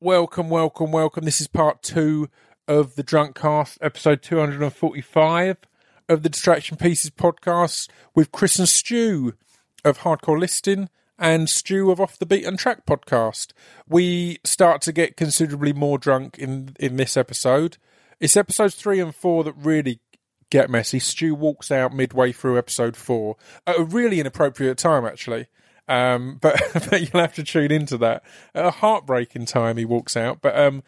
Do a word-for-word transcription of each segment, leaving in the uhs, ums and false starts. Welcome, welcome, welcome. This is part two of the Drunk Cast, episode two forty-five of the Distraction Pieces podcast with Chris and Stu of Hardcore Listing and Stu of Off the Beaten Track podcast. We start to get considerably more drunk in, in this episode. It's episodes three and four that really get messy. Stu walks out midway through episode four at a really inappropriate time, actually. Um, but, but you'll have to tune into that. At a heartbreaking time he walks out. But um,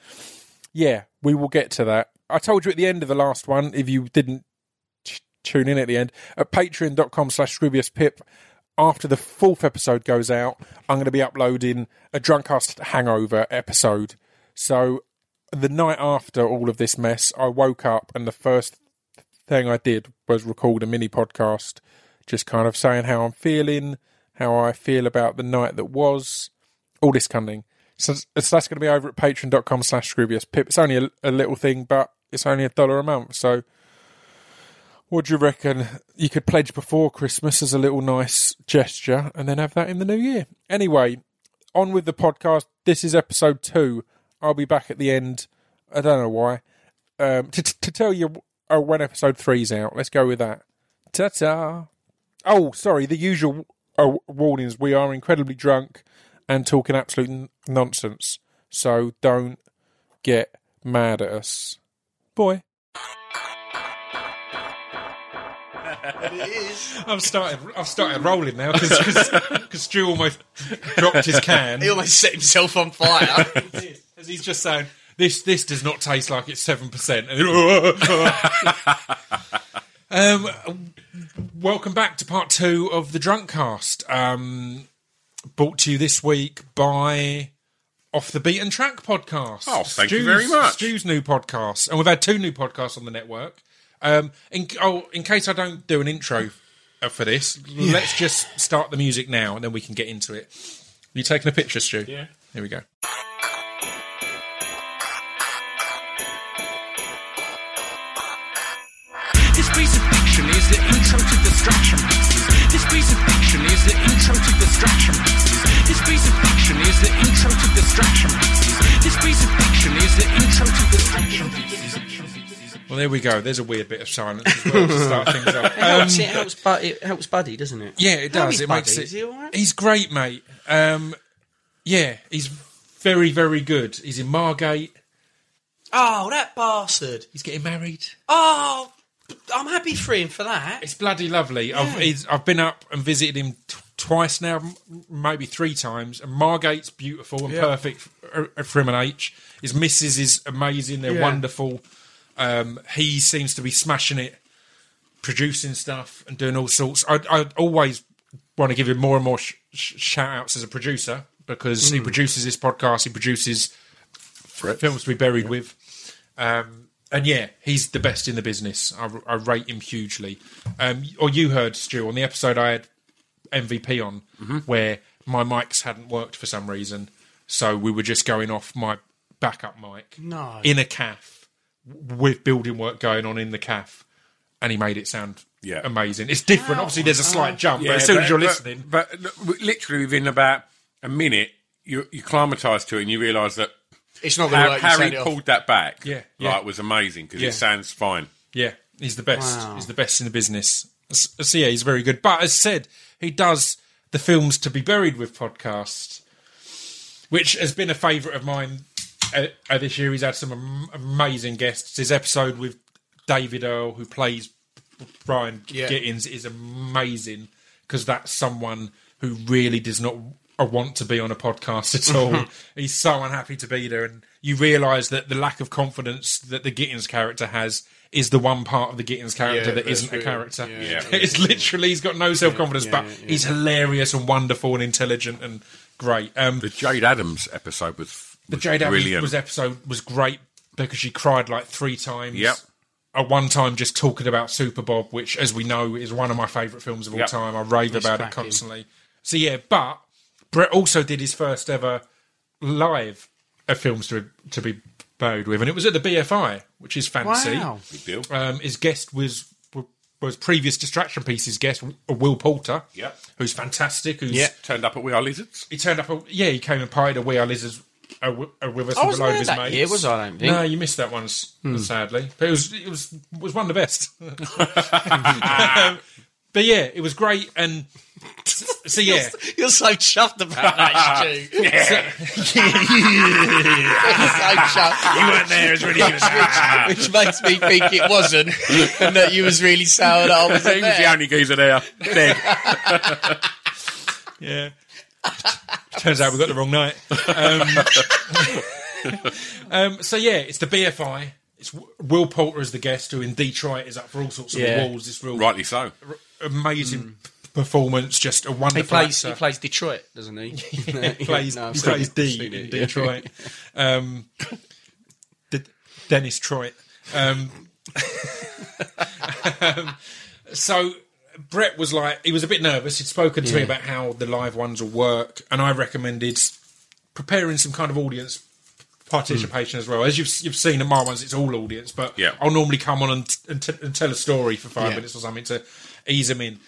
yeah, we will get to that. I told you at the end of the last one, if you didn't t- tune in at the end, at patreon.com slash scribiouspip, after the fourth episode goes out, I'm going to be uploading a Drunkcast hangover episode. So the night after all of this mess, I woke up and the first thing I did was record a mini podcast, just kind of saying how I'm feeling, how I feel about the night that was, all this kind of thing. So, so that's going to be over at patreon.com slash scribiouspip. It's only a, a little thing, but it's only a dollar a month. So what do you reckon? You could pledge before Christmas as a little nice gesture and then have that in the new year. Anyway, on with the podcast. This is episode two. I'll be back at the end. I don't know why. Um, to, to tell you oh, when episode three's out. Let's go with that. Ta-ta. Oh, sorry. The usual... Oh, warnings, we are incredibly drunk and talking absolute n- nonsense, so don't get mad at us. Boy. I've started I've started rolling now because Stu almost dropped his can. He almost set himself on fire. As he's just saying, this this does not taste like it's seven percent. Um, welcome back to part two of the Drunk Cast, um, brought to you this week by Off the Beaten Track podcast. Oh, thank Stu's, you very much. Stu's new podcast, and we've had two new podcasts on the network. Um, in, oh, in case I don't do an intro for this, yeah. Let's just start the music now, and then we can get into it. Are you taking a picture, Stu? Yeah. Here we go. The intro to Distraction Pieces. This piece of fiction is the intro to Distraction Pieces. This piece of fiction is the intro to Distraction Pieces. This piece of fiction is the intro to Distraction Pieces. Well, there we go. There's a weird bit of silence as well to start things up. Um, it, helps, it, helps, but it helps Buddy, doesn't it? Yeah, it does. It Buddy? makes it. Is he all right? He's great, mate. Um, yeah, he's very, very good. He's in Margate. Oh, that bastard! He's getting married. Oh. I'm happy for him for that. It's bloody lovely. Yeah. I've, I've been up and visited him t- twice now, m- maybe three times. And Margate's beautiful and yeah. perfect for him and H. His missus is amazing. They're yeah. wonderful. Um, he seems to be smashing it, producing stuff and doing all sorts. I, I always want to give him more and more sh- sh- shout-outs as a producer because mm. he produces this podcast. He produces Fritz. Films to Be Buried yeah. With. Um And yeah, he's the best in the business. I, I rate him hugely. Um, or you heard, Stu, on the episode I had M V P on, mm-hmm. where my mics hadn't worked for some reason, so we were just going off my backup mic no. in a cafe with building work going on in the cafe, and he made it sound yeah. amazing. It's different. Wow. Obviously, there's a slight jump, yeah, but as soon but, as you're but, listening... But, but literally within about a minute, you, you climatise to it and you realise that It's not going to work. Harry pulled that back. Yeah, yeah. Like, it was amazing because yeah. it sounds fine. Yeah, he's the best. Wow. He's the best in the business. So, yeah, he's very good. But as said, he does the Films to Be Buried With podcast, which has been a favourite of mine uh, uh, this year. He's had some am- amazing guests. His episode with David Earl, who plays Brian yeah. Gittins, is amazing because that's someone who really does not... I want to be on a podcast at all. He's so unhappy to be there, and you realise that the lack of confidence that the Gittins character has is the one part of the Gittins character yeah, that isn't really, a character. Yeah, yeah. It's literally he's got no self confidence, yeah, yeah, but yeah, yeah. he's hilarious and wonderful and intelligent and great. Um, the Jade Adams episode was, was the Jade brilliant. Adams was episode was great because she cried like three times. Yep. At one time, just talking about Super Bob, which, as we know, is one of my favourite films of all yep. time. I rave it's about cracking. It constantly. So yeah, but. Brett also did his first ever live of Films to, to Be Buried With, and it was at the B F I, which is fancy. Wow. Good deal. Um, his guest was, was previous Distraction Pieces guest, Will Poulter, yeah. who's fantastic. Who's yeah. turned up at We Are Lizards. He turned up, at, yeah, he came and partied at We Are Lizards a, a with us I and below his that mates. Year, was I? I don't think. No, you missed that one, hmm. sadly. But it was it was was one of the best. um, but yeah, it was great. And so yeah, you're, you're so chuffed about that, Stu. Yeah, so, yeah. You weren't there as really, which, which makes me think it wasn't, and that you was really sour that I wasn't there. He was the only geezer there. Dead. Yeah. Turns out we got the wrong night. Um, um, so yeah, it's the B F I. It's Will Poulter as the guest, who in Detroit is up for all sorts of yeah. awards. It's real, rightly so. R- amazing mm. performance, just a wonderful. He plays, he plays Detroit, doesn't he? yeah, he plays, no, he plays it, D in it, Detroit. Yeah. Um, D- Dennis Troit. Um, um, so. Brett was like, he was a bit nervous. He'd spoken to yeah. me about how the live ones will work, and I recommended preparing some kind of audience participation mm. as well. As you've you've seen in my ones, it's all audience, but yeah. I'll normally come on and, t- and, t- and tell a story for five yeah. minutes or something to ease them in.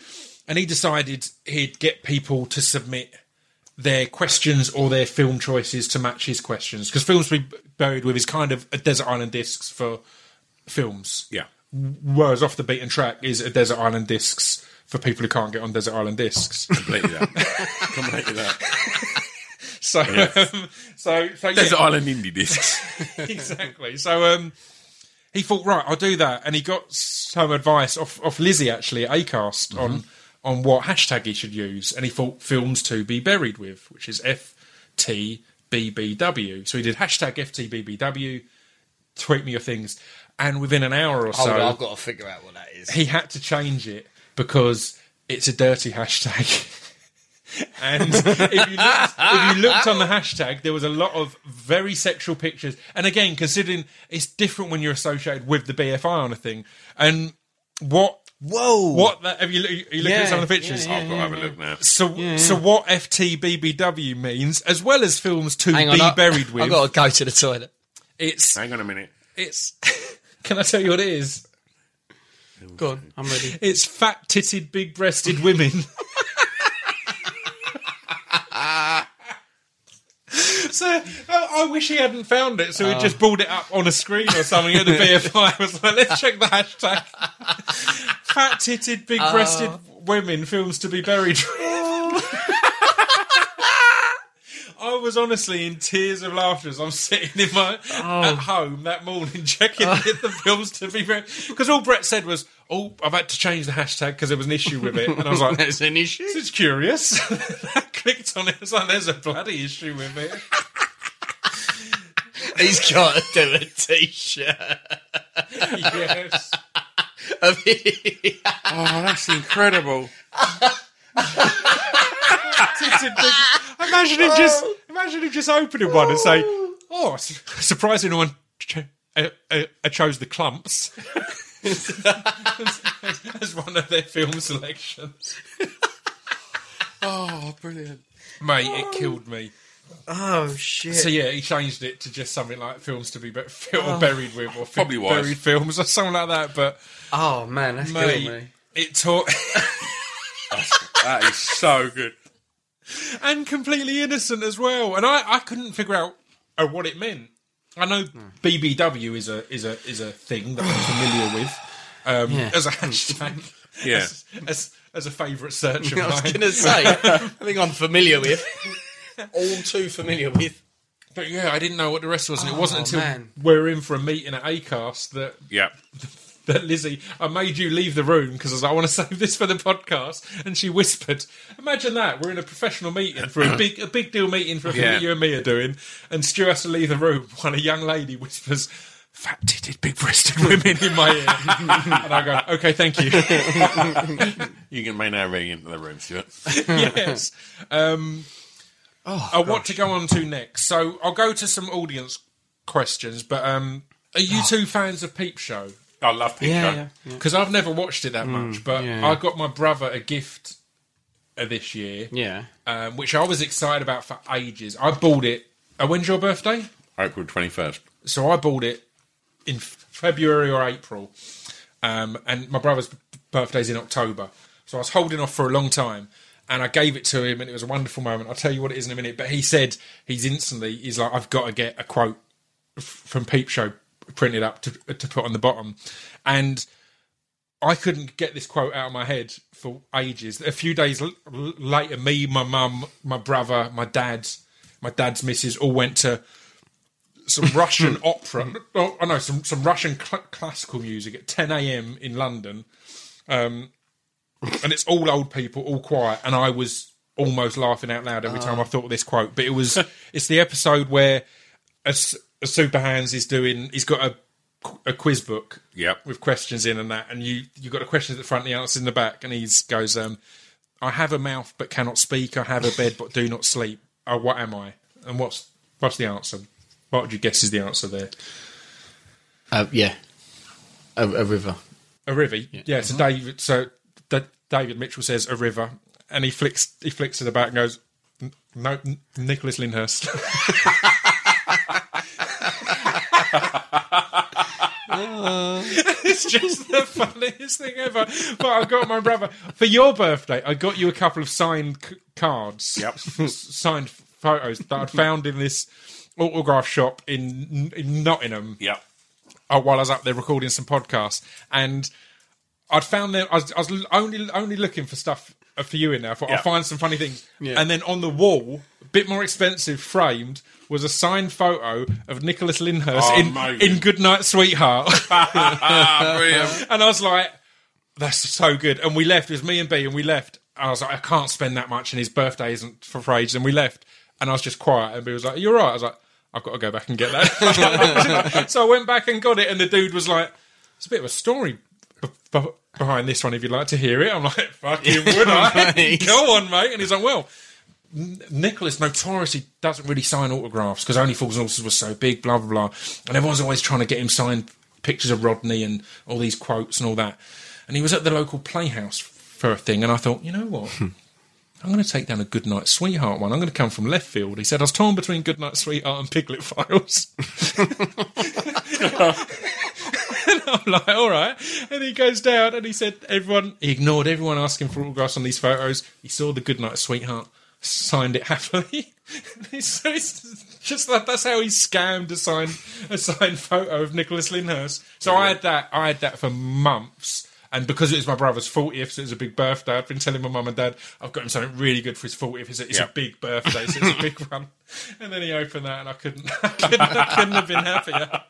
And he decided he'd get people to submit their questions or their film choices to match his questions, because Films to Be Buried With is kind of a Desert Island Discs for films. Yeah. Whereas Off the Beaten Track is a Desert Island Discs for people who can't get on Desert Island Discs. Completely that. Completely that. So, yes. um, so, so Desert yeah. Island Indie Discs. Exactly. So um, he thought, right, I'll do that, and he got some advice off, off Lizzie actually at Acast mm-hmm. on on what hashtag he should use, and he thought Films to Be Buried With, which is F T B B W. So he did hashtag F T B B W. Tweet me your things. And within an hour or so... Hold on, I've got to figure out what that is. He had to change it because it's a dirty hashtag. And if you, looked, if you looked on the hashtag, there was a lot of very sexual pictures. And again, considering it's different when you're associated with the B F I on a thing. And what... Whoa! What that, have you, you looking yeah, at some of the pictures? Yeah, yeah, I've got to yeah, have yeah. a look now. So, yeah. so what F T B B W means, as well as Films to Hang Be on, Buried With... I've got to go to the toilet. It's... Hang on a minute. It's... Can I tell you what it is? Go on, I'm ready. It's fat-titted, big-breasted women. So uh, I wish he hadn't found it, so he oh. just pulled it up on a screen or something at the B F I. I was like, let's check the hashtag. Fat-titted, big-breasted oh. women, Films to Be Buried With. I was honestly in tears of laughter as I'm sitting in my oh. at home that morning checking oh. the Films to Be Buried. Because all Brett said was, oh, I've had to change the hashtag because there was an issue with it. And I was like, there's an issue? This is curious. I clicked on it. I was like, there's a bloody issue with it. He's got to do a T-shirt. Yes. Oh, that's incredible. Imagine him just imagine him just opening one and saying, oh, surprising no one cho- uh, uh, uh, chose The Clumps as one of their film selections. Oh, brilliant. Mate, oh. it killed me. Oh, shit. So, yeah, he changed it to just something like Films to Be be- film oh. Buried With, or Probably film- Buried Films or something like that. But oh, man, that's mate, killed me. It taught... That is so good. And completely innocent as well. And I, I couldn't figure out uh, what it meant. I know mm. B B W is a is a is a thing that I'm familiar with um, yeah. as a hashtag. Yeah. As as, as a favourite search of mine. I was going to say, I think I'm familiar with. All too familiar with. But yeah, I didn't know what the rest was. And oh, it wasn't until man. we were in for a meeting at Acast that... Yeah. That Lizzie, I made you leave the room because I was like, I want to save this for the podcast. And she whispered, imagine that, we're in a professional meeting for a big a big deal meeting for a thing yeah. that you and me are doing. And Stu has to leave the room while a young lady whispers, fat titted, big breasted women in my ear. And I go, okay, thank you. You can may now ring into the room, Stuart. Yes. Um, oh, I gosh. want to go on to next. So I'll go to some audience questions, but um, are you oh. two fans of Peep Show? I love Peep Show because yeah, yeah. I've never watched it that mm, much, but yeah. I got my brother a gift this year, yeah, um, which I was excited about for ages. I bought it. Uh, when's your birthday? April twenty first. So I bought it in February or April, um, and my brother's birthday's in October. So I was holding off for a long time, And I gave it to him, and it was a wonderful moment. I'll tell you what it is in a minute. But he said he's instantly, he's like, I've got to get a quote from Peep Show printed up to to put on the bottom. And I couldn't get this quote out of my head for ages. A few days l- later, me, my mum, my brother, my dad, my dad's missus all went to some Russian opera. Oh, I know, some, some Russian cl- classical music at ten a.m. in London. Um, and it's all old people, all quiet. And I was almost laughing out loud every time I thought of this quote. But it was, it's the episode where a, a Superhands is doing, he's got a, a quiz book, yeah, with questions in and that, and you you got the questions at the front and the answers in the back, and he goes, um, I have a mouth but cannot speak, I have a bed but do not sleep, oh, what am I? And what's what's the answer? What would you guess is the answer there? Uh, yeah. A, a river. A river, yeah. yeah so mm-hmm. David so D- David Mitchell says a river, and he flicks he flicks to the back and goes, no, n- Nicholas Lyndhurst. It's just the funniest thing ever. But I got my brother for your birthday. I got you a couple of signed c- cards, yep, signed photos that I'd found in this autograph shop in, in Nottingham. Yep. Oh, while I was up there recording some podcasts, and I'd found them. I was, I was only only looking for stuff for you in there. I thought, yep, I'll find some funny things. Yeah. And then on the wall, a bit more expensive, framed, was a signed photo of Nicholas Lyndhurst oh, in, mate. in Goodnight Sweetheart. And I was like, that's so good. And we left. It was me and B, and we left. And I was like, I can't spend that much, and his birthday isn't for ages. And we left. And I was just quiet. And B was like, you're right. I was like, I've got to go back and get that. So I went back and got it. And the dude was like, it's a bit of a story b- b- behind this one, if you'd like to hear it. I'm like, fucking would I? Nice. Go on, mate. And he's like, well, Nicholas notoriously doesn't really sign autographs because Only Fools and Horses was so big, blah, blah, blah. And everyone's always trying to get him signed pictures of Rodney and all these quotes and all that. And he was at the local playhouse for a thing, and I thought, you know what? I'm going to take down a Goodnight Sweetheart one. I'm going to come from left field. He said, I was torn between Goodnight Sweetheart and Piglet Files. And I'm like, all right. And he goes down, and he said, everyone, he ignored everyone asking for autographs on these photos. He saw the Goodnight Sweetheart, signed it happily. So it's just that, that's how he scammed a signed a signed photo of Nicholas Lyndhurst. So yeah. I had that I had that for months, and because it was my brother's fortieth, so it was a big birthday, I've been telling my mum and dad I've got him something really good for his fortieth. It's, a, it's yep. a big birthday, so it's a big one. And then he opened that, and I couldn't I couldn't, I couldn't have been happier.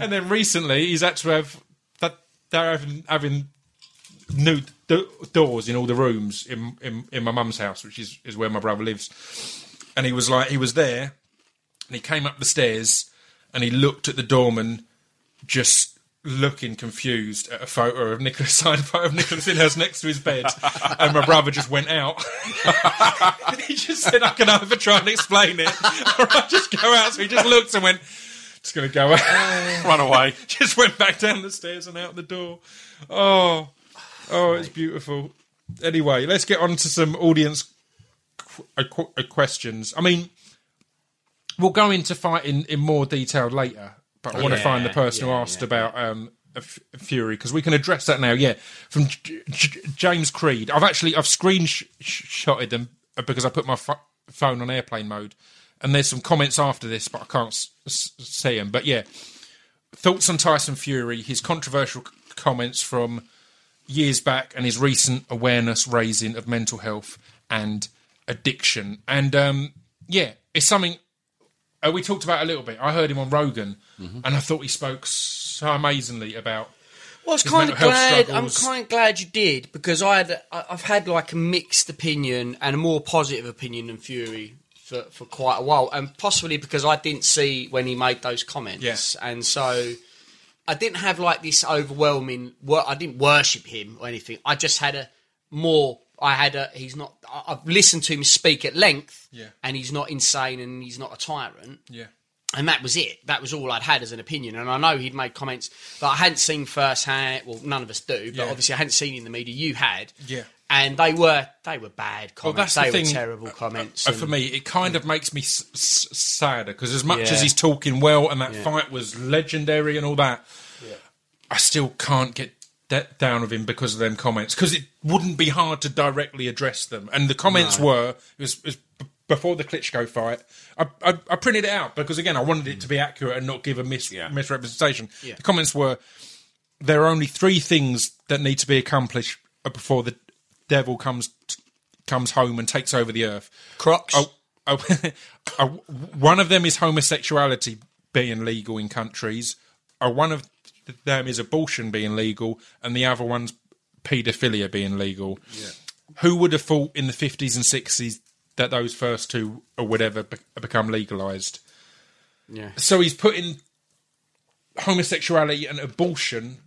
And then recently he's actually have that they're having, having new do- doors in all the rooms in in, in my mum's house, which is, is where my brother lives. And he was like, he was there, and he came up the stairs, and he looked at the doorman, just looking confused at a photo of Nicholas, signed photo of Nicholas Lyndhurst next to his bed. And my brother just went out. He just said, I can either try and explain it, or I just go out. So he just looked and went, just going to go out. Run away. Just went back down the stairs and out the door. Oh... Oh, it's beautiful. Anyway, let's get on to some audience qu- qu- questions. I mean, we'll go into fighting in more detail later, but I yeah, want to find the person yeah, who asked yeah, about um, Fury, because we can address that now. Yeah, from J- J- James Creed. I've actually I've screenshotted them because I put my f- phone on airplane mode, and there's some comments after this, but I can't s- s- see them. But yeah, thoughts on Tyson Fury, his controversial c- comments from years back, and his recent awareness raising of mental health and addiction. And um, yeah, it's something uh, we talked about a little bit. I heard him on Rogan, mm-hmm. and I thought he spoke so amazingly about. Well, I was kind of glad. I'm kind of glad you did, because I had I've had like a mixed opinion and a more positive opinion than Fury for, for quite a while, and possibly because I didn't see when he made those comments, yes, and so. I didn't have like this overwhelming. I didn't worship him or anything. I just had a more. I had a. He's not. I've listened to him speak at length. Yeah. And he's not insane, and he's not a tyrant. Yeah. And that was it. That was all I'd had as an opinion. And I know he'd made comments that I hadn't seen firsthand. Well, none of us do, but yeah. obviously I hadn't seen in the media. You had. Yeah. And they were they were bad comments. Well, they the were thing, terrible comments. Uh, uh, and, for me, it kind of makes me s- s- sadder, because as much yeah. as he's talking well, and that yeah. fight was legendary and all that, yeah. I still can't get d- down of him because of them comments, because it wouldn't be hard to directly address them. And the comments no. were, it was, it was before the Klitschko fight, I, I, I printed it out because, again, I wanted it to be accurate and not give a mis- yeah. misrepresentation. Yeah. The comments were, there are only three things that need to be accomplished before the devil comes t- comes home and takes over the earth. Crocs. Oh, oh, oh, one of them is homosexuality being legal in countries. Oh, one of them is abortion being legal, and the other one's paedophilia being legal. Yeah. Who would have thought in the fifties and sixties that those first two or whatever be- become legalised? Yeah. So he's putting homosexuality and abortion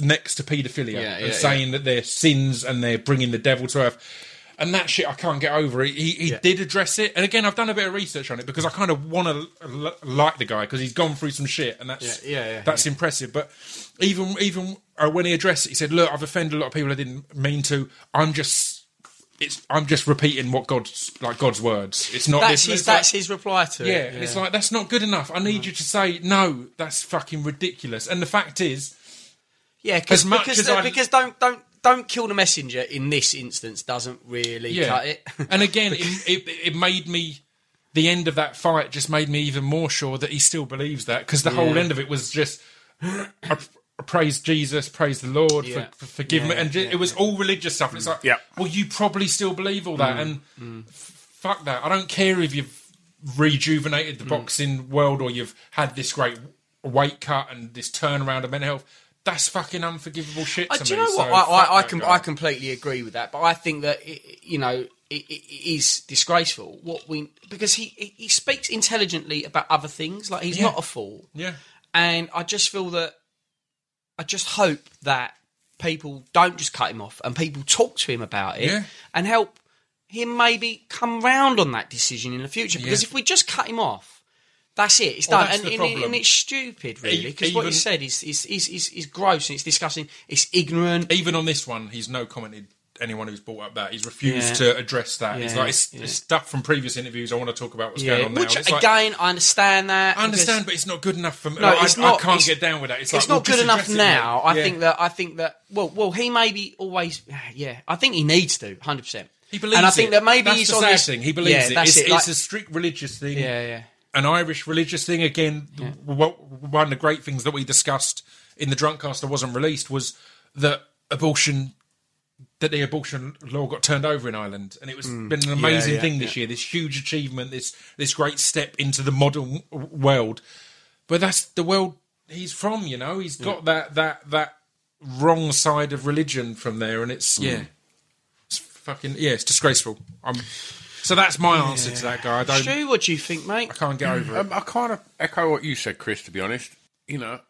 next to paedophilia yeah, and yeah, saying yeah. that they're sins and they're bringing the devil to earth. And that shit I can't get over. He, he, he yeah. did address it. And again, I've done a bit of research on it because I kind of want to l- l- like the guy because he's gone through some shit and that's yeah, yeah, yeah, that's yeah. impressive. But even, even uh, when he addressed it, he said, look, I've offended a lot of people I didn't mean to. I'm just... It's, I'm just repeating what God's like God's words. It's not. That's, this, his, it's that's like, his reply to yeah, it. Yeah, it's like that's not good enough. I need no. you to say no. That's fucking ridiculous. And the fact is, yeah, as much because as I, because don't don't don't kill the messenger in this instance doesn't really yeah. cut it. And again, it, it it made me the end of that fight just made me even more sure that he still believes that because the yeah. whole end of it was just. Praise Jesus, praise the Lord, yeah. for, for forgive yeah, me. And yeah, it was yeah. all religious stuff. And it's like, yeah. well, you probably still believe all that. Mm, and mm. F- fuck that. I don't care if you've rejuvenated the mm. boxing world or you've had this great weight cut and this turnaround of mental health. That's fucking unforgivable shit to uh, do me. Do you know what? So I, I, I, com- I completely agree with that. But I think that, it, you know, it, it is disgraceful. What we Because he, he speaks intelligently about other things. Like, he's yeah. not a fool. Yeah. And I just feel that, I just hope that people don't just cut him off and people talk to him about it yeah. and help him maybe come round on that decision in the future. Because yeah. if we just cut him off, that's it. It's done. Well, and, and, and it's stupid, really, because what he said is, is, is, is, is gross and it's disgusting. It's ignorant. Even on this one, he's no commented anyone who's brought up that. He's refused yeah. to address that. Yeah. He's like, it's, yeah. it's stuff from previous interviews. I want to talk about what's yeah. going on now. Which, it's again, like, I understand that. I understand, but it's not good enough for me. No, like, it's I, not, I can't get down with that. It's, it's like, not well, good enough now. I yeah. think that, I think that, well, well, he maybe always, yeah, I think he needs to, one hundred percent. He believes it. And I think it. that maybe that's he's on this. thing. He believes yeah, it. That's it's, it. Like, it's a strict religious thing. Yeah, yeah. An Irish religious thing. Again, yeah. one of the great things that we discussed in the Drunkcast that wasn't released was that abortion... that the abortion law got turned over in Ireland. And it was mm, been an amazing yeah, yeah, thing this yeah. year, this huge achievement, this this great step into the modern world. But that's the world he's from, you know? He's got yeah. that, that that wrong side of religion from there, and it's, mm. yeah, it's fucking, yeah, it's disgraceful. I'm, so that's my answer yeah. to that guy. I don't, Stu, what do you think, mate? I can't get over um, it. I kind of echo what you said, Chris, to be honest. You know,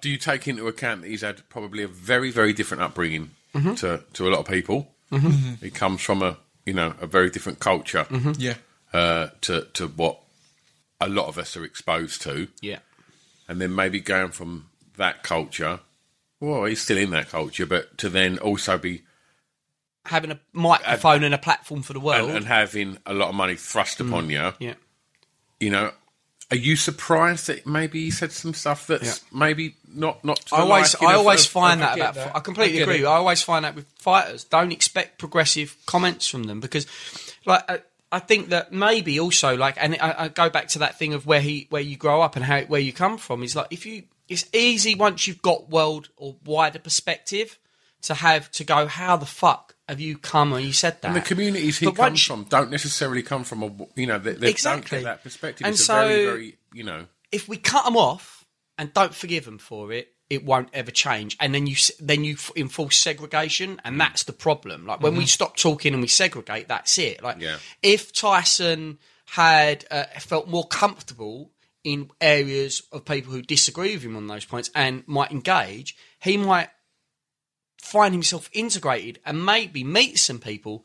do you take into account that he's had probably a very, very different upbringing Mm-hmm. to to a lot of people. Mm-hmm. He comes from a you know a very different culture mm-hmm. yeah uh, to to what a lot of us are exposed to yeah and then maybe going from that culture well he's still in that culture but to then also be having a microphone and, and a platform for the world and, and having a lot of money thrust mm-hmm. upon you yeah you know are you surprised that maybe he said some stuff that's yeah. maybe not not? To I always, I always of, find that about. That. I completely I agree. It. I always find that with fighters, don't expect progressive comments from them because, like, I, I think that maybe also like, and I, I go back to that thing of where he, where you grow up and how where you come from is like if you, it's easy once you've got world or wider perspective to have to go. How the fuck have you come or you said that? And the communities he but comes you, from don't necessarily come from a you know they, they exactly. don't get that perspective. And it's so, a very very you know if we cut them off and don't forgive them for it, it won't ever change. And then you then you enforce segregation, and that's the problem. Like when mm-hmm. we stop talking and we segregate, that's it. Like yeah. if Tyson had uh, felt more comfortable in areas of people who disagree with him on those points and might engage, he might. Find himself integrated and maybe meet some people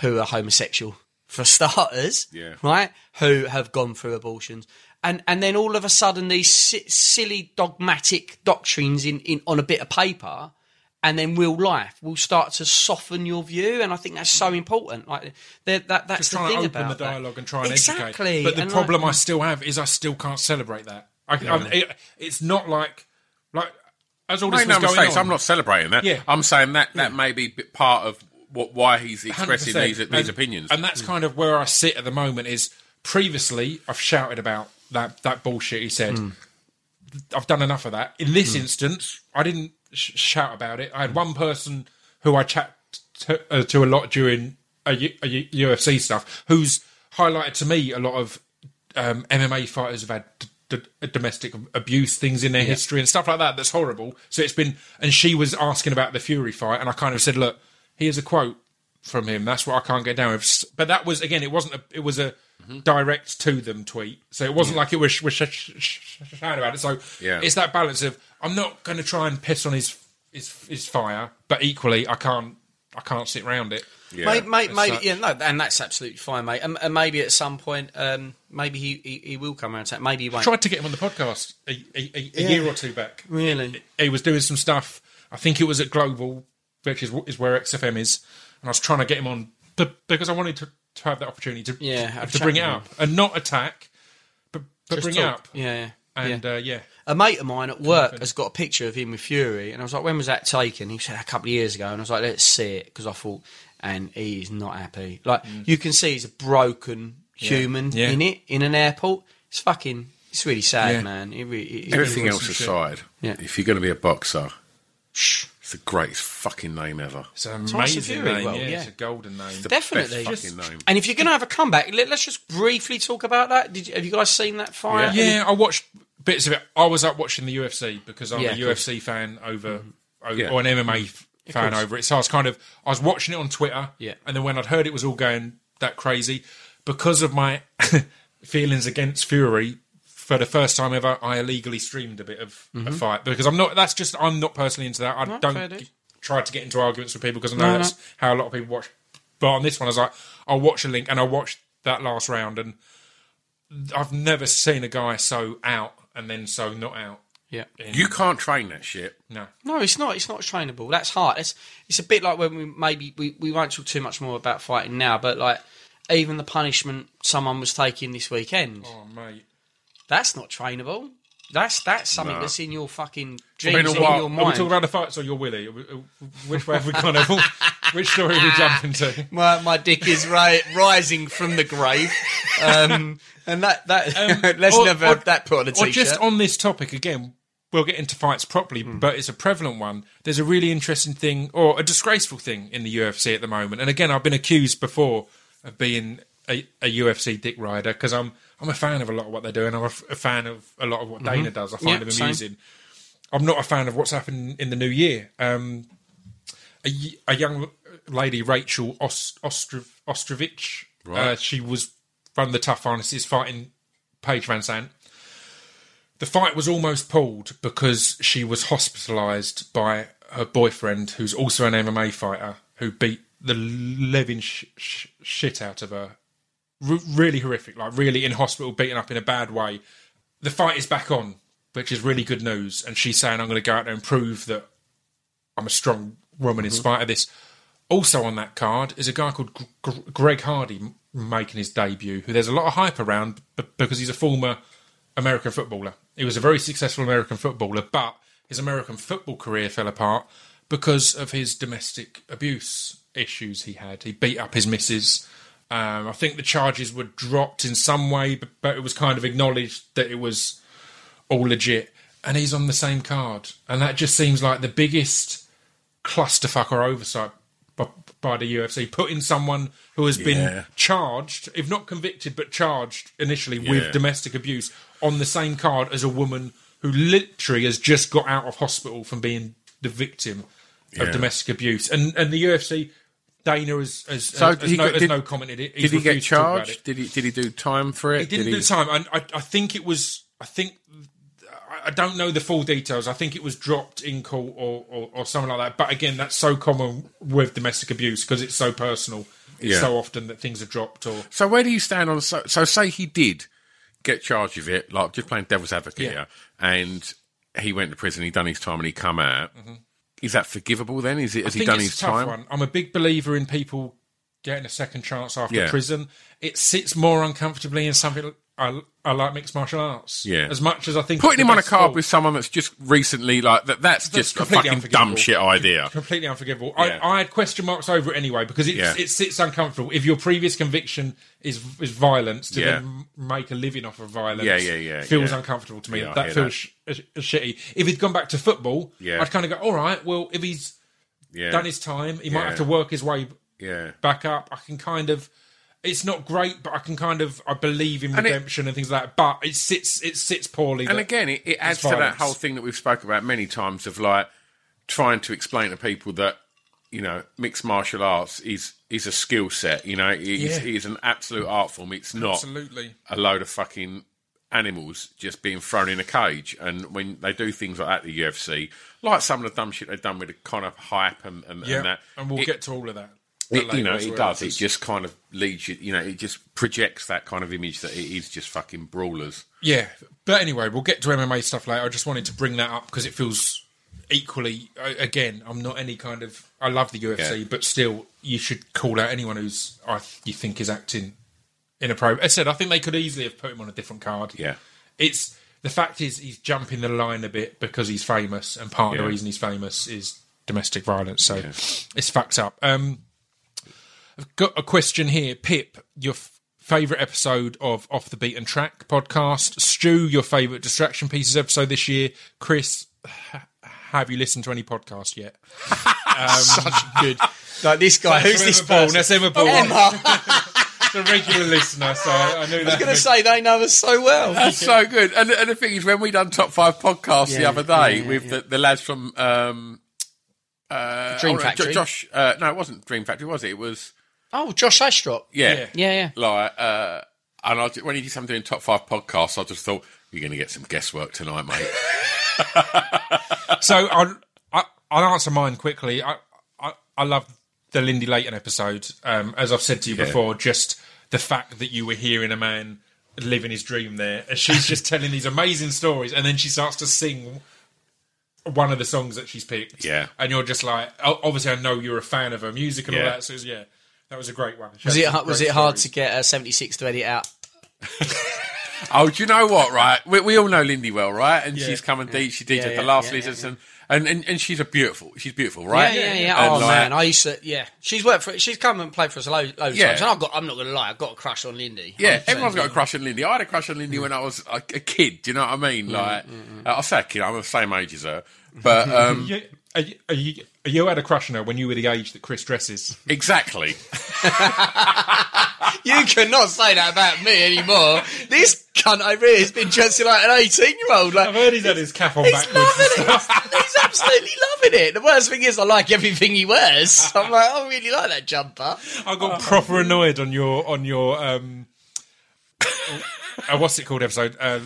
who are homosexual for starters, yeah. right? Who have gone through abortions, and and then all of a sudden these si- silly dogmatic doctrines in, in on a bit of paper, and then real life will start to soften your view. And I think that's so important. Like that that's Just the thing to open about open the dialogue that. and try and exactly. educate. But the and problem like, I still have is I still can't celebrate that. I, yeah. I, it, it's not like like. as all this Make was no going mistakes, on. I'm not celebrating that. Yeah. I'm saying that that yeah. may be part of what why he's expressing one hundred percent these, these and, opinions. And that's mm. kind of where I sit at the moment is, previously, I've shouted about that, that bullshit he said. Mm. I've done enough of that. In this mm. instance, I didn't sh- shout about it. I had one person who I chat to, uh, to a lot during a U- a U- U F C stuff, who's highlighted to me a lot of um, M M A fighters have had d- d- domestic abuse things in their yeah. history and stuff like that. That's horrible. So it's been, and she was asking about the Fury fight, and I kind of said, look, here's a quote from him. That's what I can't get down with. But that was, again, it wasn't a, it was a mm-hmm. direct to them tweet. So it wasn't yeah. like it was, was shouting sh- sh- sh- about it. So yeah. it's that balance of, I'm not going to try and piss on his, his, his fire, but equally I can't, I can't sit round it. Yeah. Maybe, maybe, maybe yeah, no, and that's absolutely fine, mate. And, and maybe at some point, um, maybe he, he, he will come around to that. Maybe he won't. I tried to get him on the podcast a, a, a yeah. year or two back. Really? He, he was doing some stuff. I think it was at Global, which is, is where X F M is. And I was trying to get him on to, because I wanted to, to have that opportunity to, yeah, to bring it up. And not attack, but, but Just bring talk. it up. Yeah, yeah. And, yeah. Uh, yeah. A mate of mine at work has got a picture of him with Fury. And I was like, when was that taken? He said, a couple of years ago. And I was like, let's see it. Because I thought... And he is not happy. Like, mm. you can see he's a broken human yeah. Yeah. in it, in an airport. It's fucking, it's really sad, yeah. man. It really, it, Everything it else aside, yeah. if you're going to be a boxer, it's the greatest fucking name ever. It's an amazing name. Well, yeah, yeah. It's a golden name. It's the Definitely. Best fucking just, name. And if you're going to have a comeback, let, let's just briefly talk about that. Did you, have you guys seen that fight? Yeah. yeah, I watched bits of it. I was up watching the U F C because I'm yeah, a U F C fan over, over yeah. or an M M A fan. Fan over it, so I was kind of I was watching it on Twitter, yeah. and then when I'd heard it was all going that crazy, because of my feelings against Fury, for the first time ever, I illegally streamed a bit of mm-hmm. a fight because I'm not. That's just I'm not personally into that. I no, don't g- try to get into arguments with people because I know no, that's no. how a lot of people watch. But on this one, I was like, I'll watch a link, and I watched that last round, and I've never seen a guy so out and then so not out. Yeah, you can't train that shit. No, no, it's not. It's not trainable. That's hard. It's it's a bit like when we maybe we, we won't talk too much more about fighting now, but like even the punishment someone was taking this weekend. Oh mate, that's not trainable. That's that's something no. that's in your fucking dreams, I mean, in what, your mind. Are we talking about the fights or your willy? Which way have we gone? Which story are we jumping to? My my dick is ri- rising from the grave. Um, and that that um, let's or, never or, that put on a t-shirt. Or just on this topic again. We'll get into fights properly, mm. but it's a prevalent one. There's a really interesting thing, or a disgraceful thing, in the U F C at the moment. And again, I've been accused before of being a, a U F C dick rider because I'm I'm a fan of a lot of what they do, and I'm a, f- a fan of a lot of what mm-hmm. Dana does. I find yep, him amusing. Same. I'm not a fan of what's happened in the new year. Um, a, a young lady, Rachel Ost- Ostro- Ostrovich, right. uh, she was one of the tough harnesses fighting Paige Van Sant. The fight was almost pulled because she was hospitalised by her boyfriend, who's also an M M A fighter, who beat the living sh- sh- shit out of her. R- really horrific, like really in hospital, beaten up in a bad way. The fight is back on, which is really good news. And she's saying, I'm going to go out there and prove that I'm a strong woman in mm-hmm. spite of this. Also on that card is a guy called G- G- Greg Hardy making his debut, who there's a lot of hype around b- because he's a former American footballer. He was a very successful American footballer, but his American football career fell apart because of his domestic abuse issues he had. He beat up his missus. Um, I think the charges were dropped in some way, but, but it was kind of acknowledged that it was all legit. And he's on the same card. And that just seems like the biggest clusterfuck or oversight by, by the U F C, putting someone who has yeah. been charged, if not convicted, but charged initially yeah. with domestic abuse, on the same card as a woman who literally has just got out of hospital from being the victim yeah. of domestic abuse. And and the U F C, Dana has, has, so has, no, got, did, has no comment in it. He's did he get charged? Did he did he do time for it? He didn't did he... do time. I, I, I think it was... I think... I don't know the full details. I think it was dropped in court or, or, or something like that. But again, that's so common with domestic abuse because it's so personal. It's yeah. so often that things are dropped or... So where do you stand on... So, so say he did... get charged with it, like just playing devil's advocate yeah. here, and he went to prison, he done his time, and he come out. Mm-hmm. Is that forgivable then? Is it? Has I think he done it's his a tough time? One. I'm a big believer in people getting a second chance after yeah. prison. It sits more uncomfortably in something I, I like mixed martial arts. Yeah. As much as I think... Putting him on a card sport. With someone that's just recently, like, that. that's, that's just a fucking dumb shit idea. C- completely unforgivable. Yeah. I, I had question marks over it anyway, because it, yeah. it sits uncomfortable. If your previous conviction is is violence, to yeah. then make a living off of violence yeah, yeah, yeah, feels yeah. uncomfortable to me. Yeah, that feels that. Sh- sh- shitty. If he'd gone back to football, yeah. I'd kind of go, all right, well, if he's yeah. done his time, he yeah. might have to work his way yeah. back up. I can kind of... It's not great, but I can kind of I believe in redemption and, it, and things like that. But it sits it sits poorly. And again, it, it adds to that whole thing that we've spoken about many times of like trying to explain to people that you know mixed martial arts is is a skill set. You know, it, yeah. it is an absolute art form. It's not absolutely a load of fucking animals just being thrown in a cage. And when they do things like that, the U F C, like some of the dumb shit they've done with the kind of hype and, and, yeah. and that. And we'll it, get to all of that. It, you know, it does. It just kind of leads you, you know, it just projects that kind of image that it is just fucking brawlers. Yeah. But anyway, we'll get to M M A stuff later. I just wanted to bring that up because it feels equally, again, I'm not any kind of, I love the U F C, yeah. but still, you should call out anyone who's, I th- you think is acting inappropriate. As I said, I think they could easily have put him on a different card. Yeah. It's, the fact is, he's jumping the line a bit because he's famous, and part of yeah. the reason he's famous is domestic violence. So yeah. it's fucked up. Um, I've got a question here. Pip, your f- favourite episode of Off the Beaten Track podcast. Stu, your favourite Distraction Pieces episode this year. Chris, ha- have you listened to any podcast yet? Um, Such good. Like this guy, that's who's this person? That's Emma Ball. Oh, a regular listener, so I knew that. I was going to say, they know us so well. That's so good. And, and the thing is, when we done Top five Podcasts yeah, the other day yeah, with yeah. The, the lads from... Um, uh, Dream Factory. Josh, uh, no, it wasn't Dream Factory, was it? It was... Oh, Josh Ashtrop. Yeah. Yeah, yeah. Like, uh, and I, when he did something in Top five Podcasts, I just thought, you're going to get some guesswork tonight, mate. So I'll, I, I'll answer mine quickly. I, I, I love the Lindy Leighton episode. Um, as I've said to you yeah. before, just the fact that you were hearing a man living his dream there, and she's just telling these amazing stories, and then she starts to sing one of the songs that she's picked. Yeah. And you're just like, obviously I know you're a fan of her music and yeah. all that, so yeah. That was a great one. Was it, was it hard to get uh, seventy-six to edit out? Oh, do you know what, right? We, we all know Lindy well, right? And yeah. she's come and de- she DJed yeah, yeah, the last yeah, Lizards. Yeah, yeah. And, and, and, and she's a beautiful, she's beautiful, right? Yeah, yeah, yeah. And oh, like, man, I used to, yeah. She's worked for, she's come and played for us a load, load yeah. of times. And I've got, I'm not going to lie, I've got a crush on Lindy. Yeah, one hundred percent. Everyone's got a crush on Lindy. I had a crush on Lindy mm. when I was a, a kid, do you know what I mean? Like, mm, mm, uh, I say a kid, I'm the same age as her. But, um... yeah. Are you, are you, are you had a crush on her when you were the age that Chris dresses? Exactly. You cannot say that about me anymore. This cunt over here has been dressing like an eighteen-year-old. Like, I've heard he's, he's had his cap on he's backwards. Loving and stuff. He's, he's absolutely loving it. The worst thing is I like everything he wears. I'm like, I really like that jumper. I got oh. proper annoyed on your... on your um, uh, what's it called episode? Uh,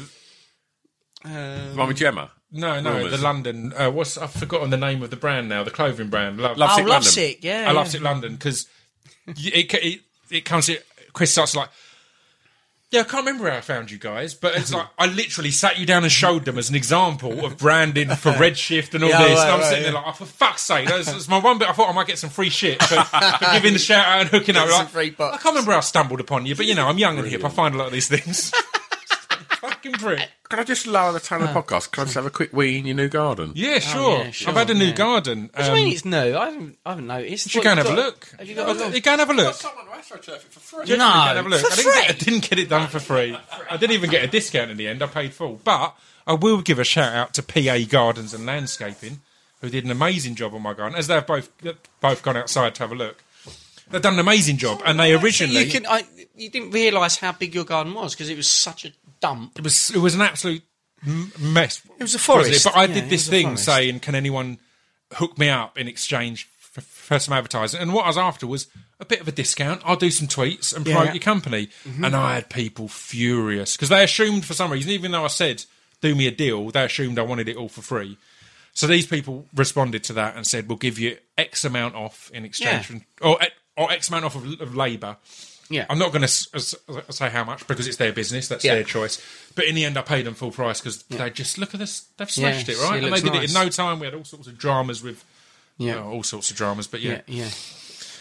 um, Mum and Gemma. No, no, Rumors. The London. Uh, what's I've forgotten the name of the brand now. The clothing brand, Love, Lovesick oh, London. Lovesick, yeah, I yeah. Lovesick London because it, it it comes. It, Chris starts like, yeah, I can't remember how I found you guys, but it's like I literally sat you down and showed them as an example of branding for Redshift and all yeah, this. Right, and I'm right, sitting yeah. there like, oh, for fuck's sake, that's, that's my one bit. I thought I might get some free shit for, for giving the shout out and hooking up. Like, I can't remember how I stumbled upon you, but you know, I'm young Brilliant. and hip. I find a lot of these things. Fucking prick. Can I just lower the tone of the podcast? Can I just have a quick wee in your new garden? Yeah, sure. Oh, yeah, sure. I've had a new yeah. garden. What um, do you mean it's new? I haven't, I haven't noticed. You should go and have got, a look. Have you got a look? You go and have a look. Someone to AstroTurf it for free. No, you can have a look. For I, didn't free? Get, I didn't get it done for free. I didn't even get a discount in the end. I paid full. But I will give a shout out to P A Gardens and Landscaping, who did an amazing job on my garden, as they've both both gone outside to have a look. They've done an amazing job, oh, and they originally... You, can, I, you didn't realise how big your garden was, because it was such a dump. It was it was an absolute mess. It was a forest. Was but I yeah, did this thing saying, can anyone hook me up in exchange for, for some advertising? And what I was after was a bit of a discount. I'll do some tweets and yeah. promote your company. Mm-hmm. And I had people furious, because they assumed for some reason, even though I said, do me a deal, they assumed I wanted it all for free. So these people responded to that and said, we'll give you X amount off in exchange. Yeah. For, or... Or X amount off of, of labour. Yeah, I'm not going to s- s- say how much, because it's their business. That's yeah. their choice. But in the end, I paid them full price, because yeah. they just look at this. They've smashed yeah, it, right? It and they did nice. It in no time. We had all sorts of dramas with, yeah, you know, all sorts of dramas. But yeah, yeah. yeah.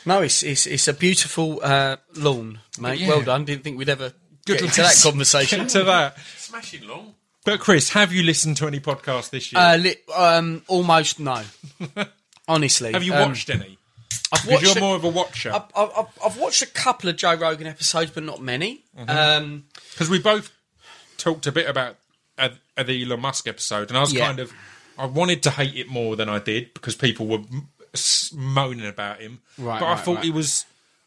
No, it's, it's it's a beautiful uh, lawn, mate. Yeah. Well done. Didn't think we'd ever Good to that conversation. to that. Smashing long. But Chris, have you listened to any podcasts this year? Uh, li- um, almost no. Honestly, have you um, watched any? I've watched you're a, more of a watcher. I've, I've, I've watched a couple of Joe Rogan episodes, but not many. Because mm-hmm. um, we both talked a bit about uh, the Elon Musk episode, and I was yeah. kind of, I wanted to hate it more than I did because people were m- moaning about him. Right, but right, I thought right. he was.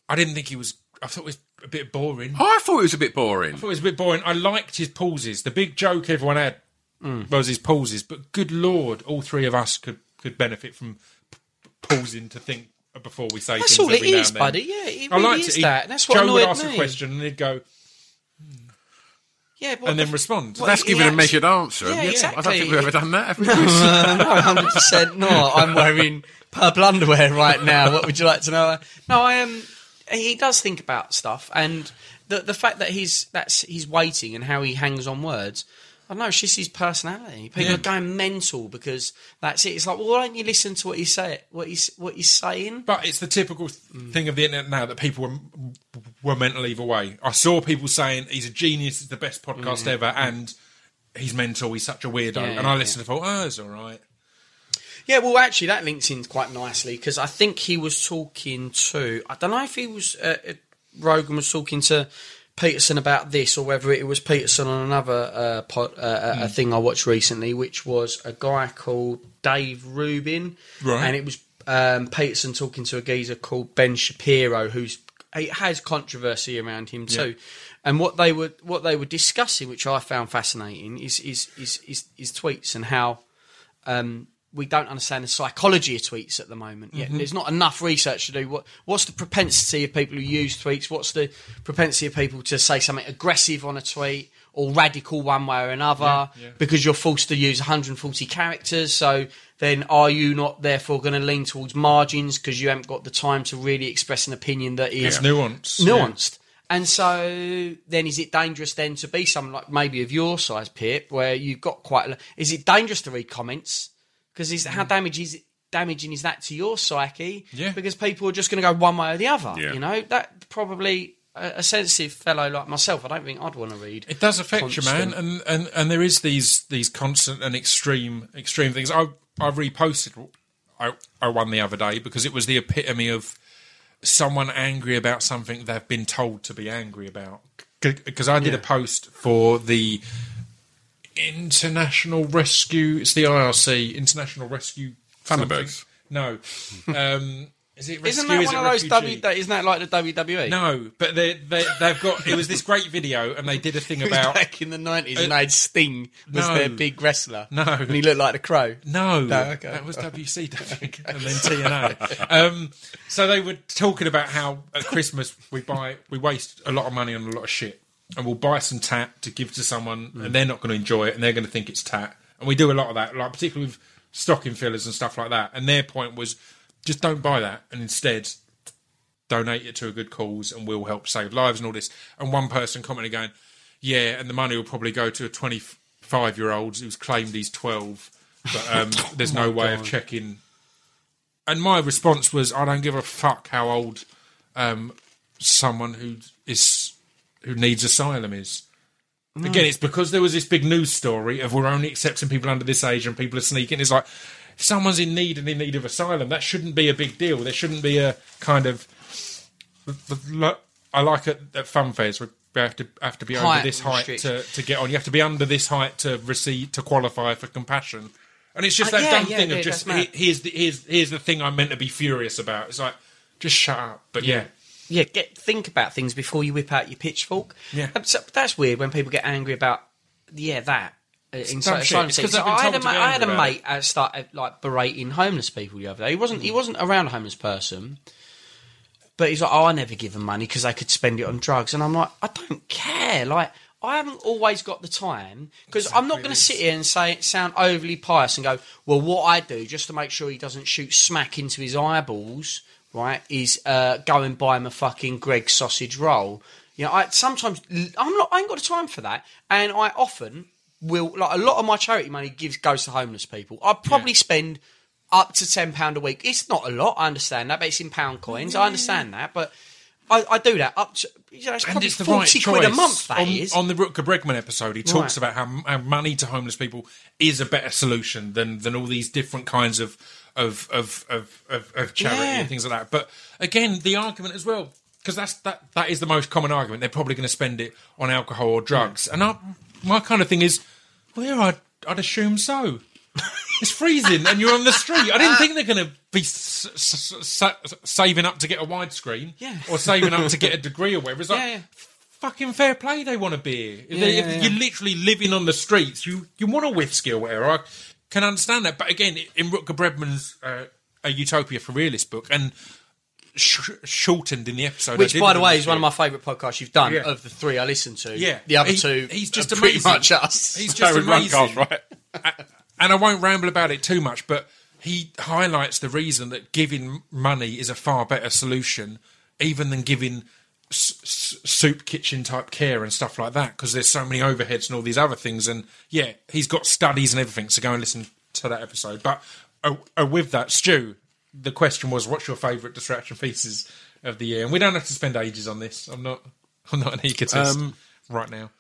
I didn't think he was. I thought it was a bit boring. Oh, I thought it was a bit boring. I thought it was a bit boring. I liked his pauses. The big joke everyone had mm. was his pauses. But good Lord, all three of us could, could benefit from p- pausing to think before we say that's things. That's all it is, buddy. Yeah, it really I liked is it. He, that. That's what Joe annoyed would ask me. A question and he'd go, hmm. yeah, but and then the, respond. Well, that's he, giving he a measured answer. Yeah, yeah, exactly. I don't think we've ever done that. Have we? No, uh, no, one hundred percent not. I'm wearing purple underwear right now. What would you like to know? No, I am... Um, he does think about stuff, and the the fact that he's that's he's waiting and how he hangs on words. I don't know, it's just his personality. People yeah. are going mental because that's it. It's like, well, why don't you listen to what he's say what he's what he's saying? But it's the typical th- mm. thing of the internet now that people were were meant to leave away. I saw people saying he's a genius, it's the best podcast mm. ever, mm. and he's mental. He's such a weirdo, yeah, and yeah, I listened yeah. and thought, oh, it's all right. Yeah, well, actually, that links in quite nicely because I think he was talking to... I don't know if he was... Uh, Rogan was talking to Peterson about this or whether it was Peterson on another uh, pod, uh, mm. a thing I watched recently, which was a guy called Dave Rubin. Right. And it was um, Peterson talking to a geezer called Ben Shapiro, who's it has controversy around him too. Yeah. And what they were what they were discussing, which I found fascinating, is, is, is, is, is tweets and how... Um, we don't understand the psychology of tweets at the moment yet. Mm-hmm. There's not enough research to do. What, what's the propensity of people who use tweets? What's the propensity of people to say something aggressive on a tweet or radical one way or another yeah, yeah. because you're forced to use one hundred forty characters? So then are you not therefore going to lean towards margins because you haven't got the time to really express an opinion that is... It's nuanced. Nuanced. Yeah. And so then is it dangerous then to be someone like maybe of your size, Pip, where you've got quite... A, is it dangerous to read comments? Because how damage is, damaging is that to your psyche? Yeah. Because people are just going to go one way or the other. Yeah. You know, that probably a, a sensitive fellow like myself, I don't think I'd want to read. It does affect constant. You, man. And, and and there is these these constant and extreme extreme things. I I reposted I, I one the other day because it was the epitome of someone angry about something they've been told to be angry about. Because I did yeah. a post for the... International Rescue... It's the I R C, International Rescue... Thunderbirds. No. Um, is it Rescue? Isn't that is one of those... W, isn't that like the W W E? No, but they, they, they've got... It was this great video, and they did a thing about... Back in the nineties, uh, and they had Sting was no, their big wrestler. No. And he looked like the Crow. No. No, okay. That was W C W, okay. And then T N A. um, so they were talking about how at Christmas we buy... We waste a lot of money on a lot of shit. And we'll buy some tat to give to someone, mm. and they're not going to enjoy it, and they're going to think it's tat. And we do a lot of that, like particularly with stocking fillers and stuff like that. And their point was, just don't buy that, and instead donate it to a good cause, and we'll help save lives and all this. And one person commented going, yeah, and the money will probably go to a twenty-five-year-old who's claimed he's twelve, but um, there's oh no way God. Of checking. And my response was, I don't give a fuck how old um, someone who is... who needs asylum is. No. Again, it's because there was this big news story of we're only accepting people under this age and people are sneaking. It's like, if someone's in need and in need of asylum, that shouldn't be a big deal. There shouldn't be a kind of... I like it at fun fairs where you have to, have to be height over this height to, to get on. You have to be under this height to receive to qualify for compassion. And it's just uh, that yeah, dumb yeah, thing yeah, of just, here's the, here's, here's the thing I'm meant to be furious about. It's like, just shut up. But yeah. yeah. Yeah, get think about things before you whip out your pitchfork. Yeah, that's, that's weird when people get angry about yeah that. It's inside asylum seats. So I had a, I had a mate that started like berating homeless people the other day. He wasn't mm. he wasn't around a homeless person, but he's like, oh, I never give them money because they could spend it on drugs. And I'm like, I don't care. Like I haven't always got the time because exactly. I'm not going to sit here and say sound overly pious and go, well, what I do just to make sure he doesn't shoot smack into his eyeballs. Right, is uh, go and buy him a fucking Greg sausage roll. You know, I sometimes I'm not. I ain't got the time for that, and I often will. Like a lot of my charity money gives goes to homeless people. I probably yeah. spend up to ten pound a week. It's not a lot, I understand that, but it's in pound coins. Yeah. I understand that, but I, I do that. Up to, you know, it's probably it's forty right quid a month, that on, is. On the Rutger Bregman episode, he talks right. about how, how money to homeless people is a better solution than than all these different kinds of of of of, of, of charity yeah. and things like that. But again, the argument as well, because that's that that is the most common argument. They're probably going to spend it on alcohol or drugs. Yeah. And I, my kind of thing is, well, yeah, I'd, I'd assume so. It's freezing and you're on the street. I didn't think they're going to be s- s- s- saving up to get a widescreen yeah. or saving up to get a degree or whatever. It's like, yeah, yeah. fucking fair play, they want a beer. Yeah, if yeah, you're yeah. literally living on the streets, you, you want a whiskey or whatever. I can understand that. But again, in Rutger Bregman's uh, A Utopia for Realists book, and sh- shortened in the episode. Which, by the way, is one of my favourite podcasts you've done yeah. of the three I listen to. Yeah. The other he, two he's just are amazing. Pretty much us. He's just amazing. Right? And I won't ramble about it too much, but he highlights the reason that giving money is a far better solution even than giving s- s- soup kitchen type care and stuff like that, because there's so many overheads and all these other things. And yeah, he's got studies and everything, so go and listen to that episode. But uh, uh, with that, Stu, the question was, what's your favourite distraction pieces of the year? And we don't have to spend ages on this. I'm not I'm not an egotist um, right now.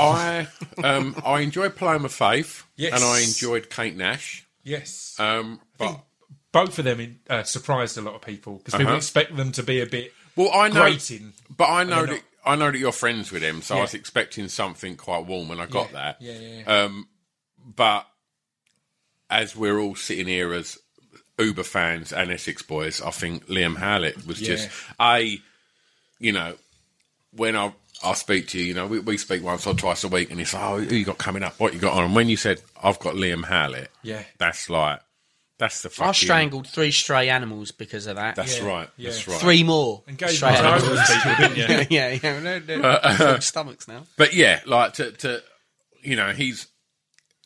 I um, I enjoyed Paloma Faith, yes. and I enjoyed Kate Nash. Yes. Um, but both of them in, uh, surprised a lot of people, because uh-huh. people expect them to be a bit well, I know, grating. But I know, that, I know that you're friends with them, so yeah. I was expecting something quite warm, and I got yeah. that. Yeah, yeah, yeah. Um, but as we're all sitting here as Uber fans and Essex boys, I think Liam Howlett was yeah. just... I, you know, when I... I speak to you, you know, we, we speak once or twice a week, and it's like, oh, who you got coming up? What you got on? And when you said, I've got Liam Howlett, yeah, that's like, that's the fucking... I strangled three stray animals because of that. That's yeah. right, yeah. that's right. Three more and gave stray animals. People, didn't you? yeah, yeah, yeah. They're, they're but, uh, stomachs now. But yeah, like, to, to, you know, he's...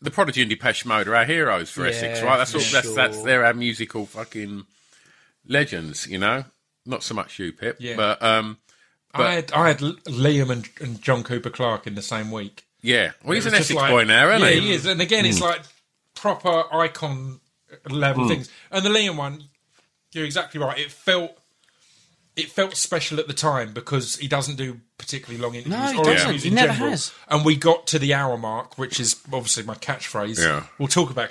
The Prodigy and Depeche Mode are our heroes for yeah, Essex, right? That's all. Sure. That's, that's, they're our musical fucking legends, you know? Not so much you, Pip, yeah. but... um. But I had I had Liam and, and John Cooper Clarke in the same week. Yeah, well, he's an Essex like, boy now, isn't yeah, he? He is, and again, mm. it's like proper icon level mm. things. And the Liam one, you're exactly right. It felt it felt special at the time because he doesn't do particularly long interviews. No, he or doesn't. Interviews he never general. Has. And we got to the hour mark, which is obviously my catchphrase. Yeah. We'll talk about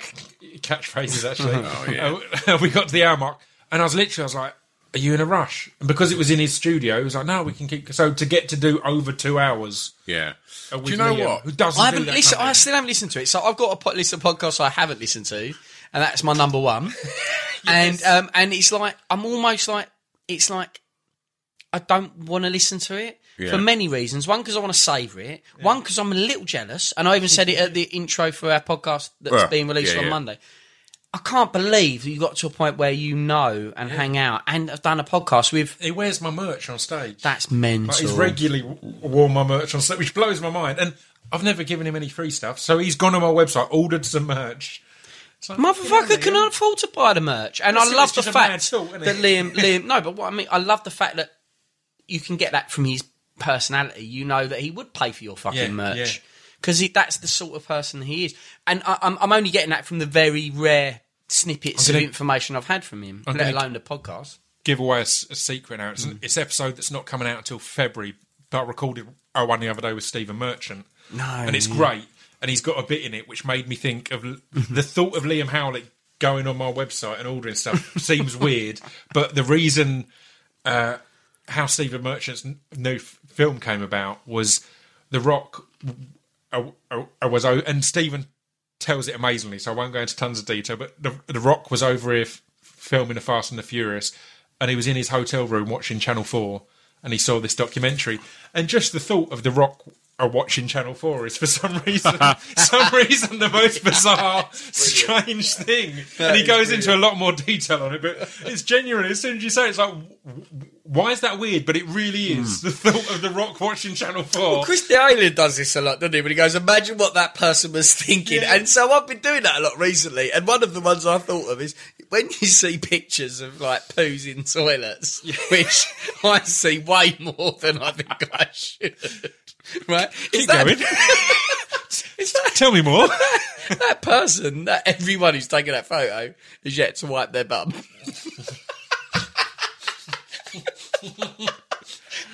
catchphrases actually. oh yeah, uh, we got to the hour mark, and I was literally I was like. Are you in a rush? And because it was in his studio, he was like, no, we can keep... So to get to do over two hours... Yeah. Do you know Liam, what? Who doesn't I haven't do that listened, I still haven't listened to it. So I've got a list of podcasts I haven't listened to, and that's my number one. yes. And um, and it's like... I'm almost like... It's like... I don't want to listen to it yeah. for many reasons. One, because I want to savour it. Yeah. One, because I'm a little jealous. And I even said it at the intro for our podcast that's well, being released yeah, on yeah. Monday. I can't believe you got to a point where you know and yeah. hang out and have done a podcast with... He wears my merch on stage. That's mental. Like he's regularly worn my merch on stage, which blows my mind. And I've never given him any free stuff, so he's gone to my website, ordered some merch. Like, motherfucker yeah, can yeah. afford to buy the merch. And That's I love the fact tool, that Liam... Liam, no, but what I mean, I love the fact that you can get that from his personality. You know that he would pay for your fucking yeah, merch. Yeah. Because that's the sort of person he is. And I, I'm, I'm only getting that from the very rare snippets gonna, of information I've had from him, I'm let alone the podcast. Give away a, a secret now. It's, mm. an, it's an episode that's not coming out until February, but I recorded one the other day with Stephen Merchant. No. And it's yeah. great. And he's got a bit in it which made me think of the thought of Liam Howlett going on my website and ordering stuff seems weird. But the reason uh, how Stephen Merchant's new f- film came about was The Rock... I, I, I was and Stephen tells it amazingly, so I won't go into tons of detail. But the, the Rock was over here f- filming The Fast and the Furious, and he was in his hotel room watching Channel Four, and he saw this documentary. And just the thought of The Rock uh, watching Channel Four is for some reason, some reason the most bizarre, strange thing. That and he goes brilliant. into a lot more detail on it, but it's genuine. As soon as you say it, it's like. Why is that weird? But it really is mm. the thought of The Rock watching Channel four. Well, Chris the Alien does this a lot, doesn't he? When he goes, imagine what that person was thinking. Yeah. And so I've been doing that a lot recently. And one of the ones I thought of is when you see pictures of, like, poos in toilets, yeah. which I see way more than I think I should. Right? Keep that- going. Is that- Tell me more. that, that person, that everyone who's taken that photo, has yet to wipe their bum.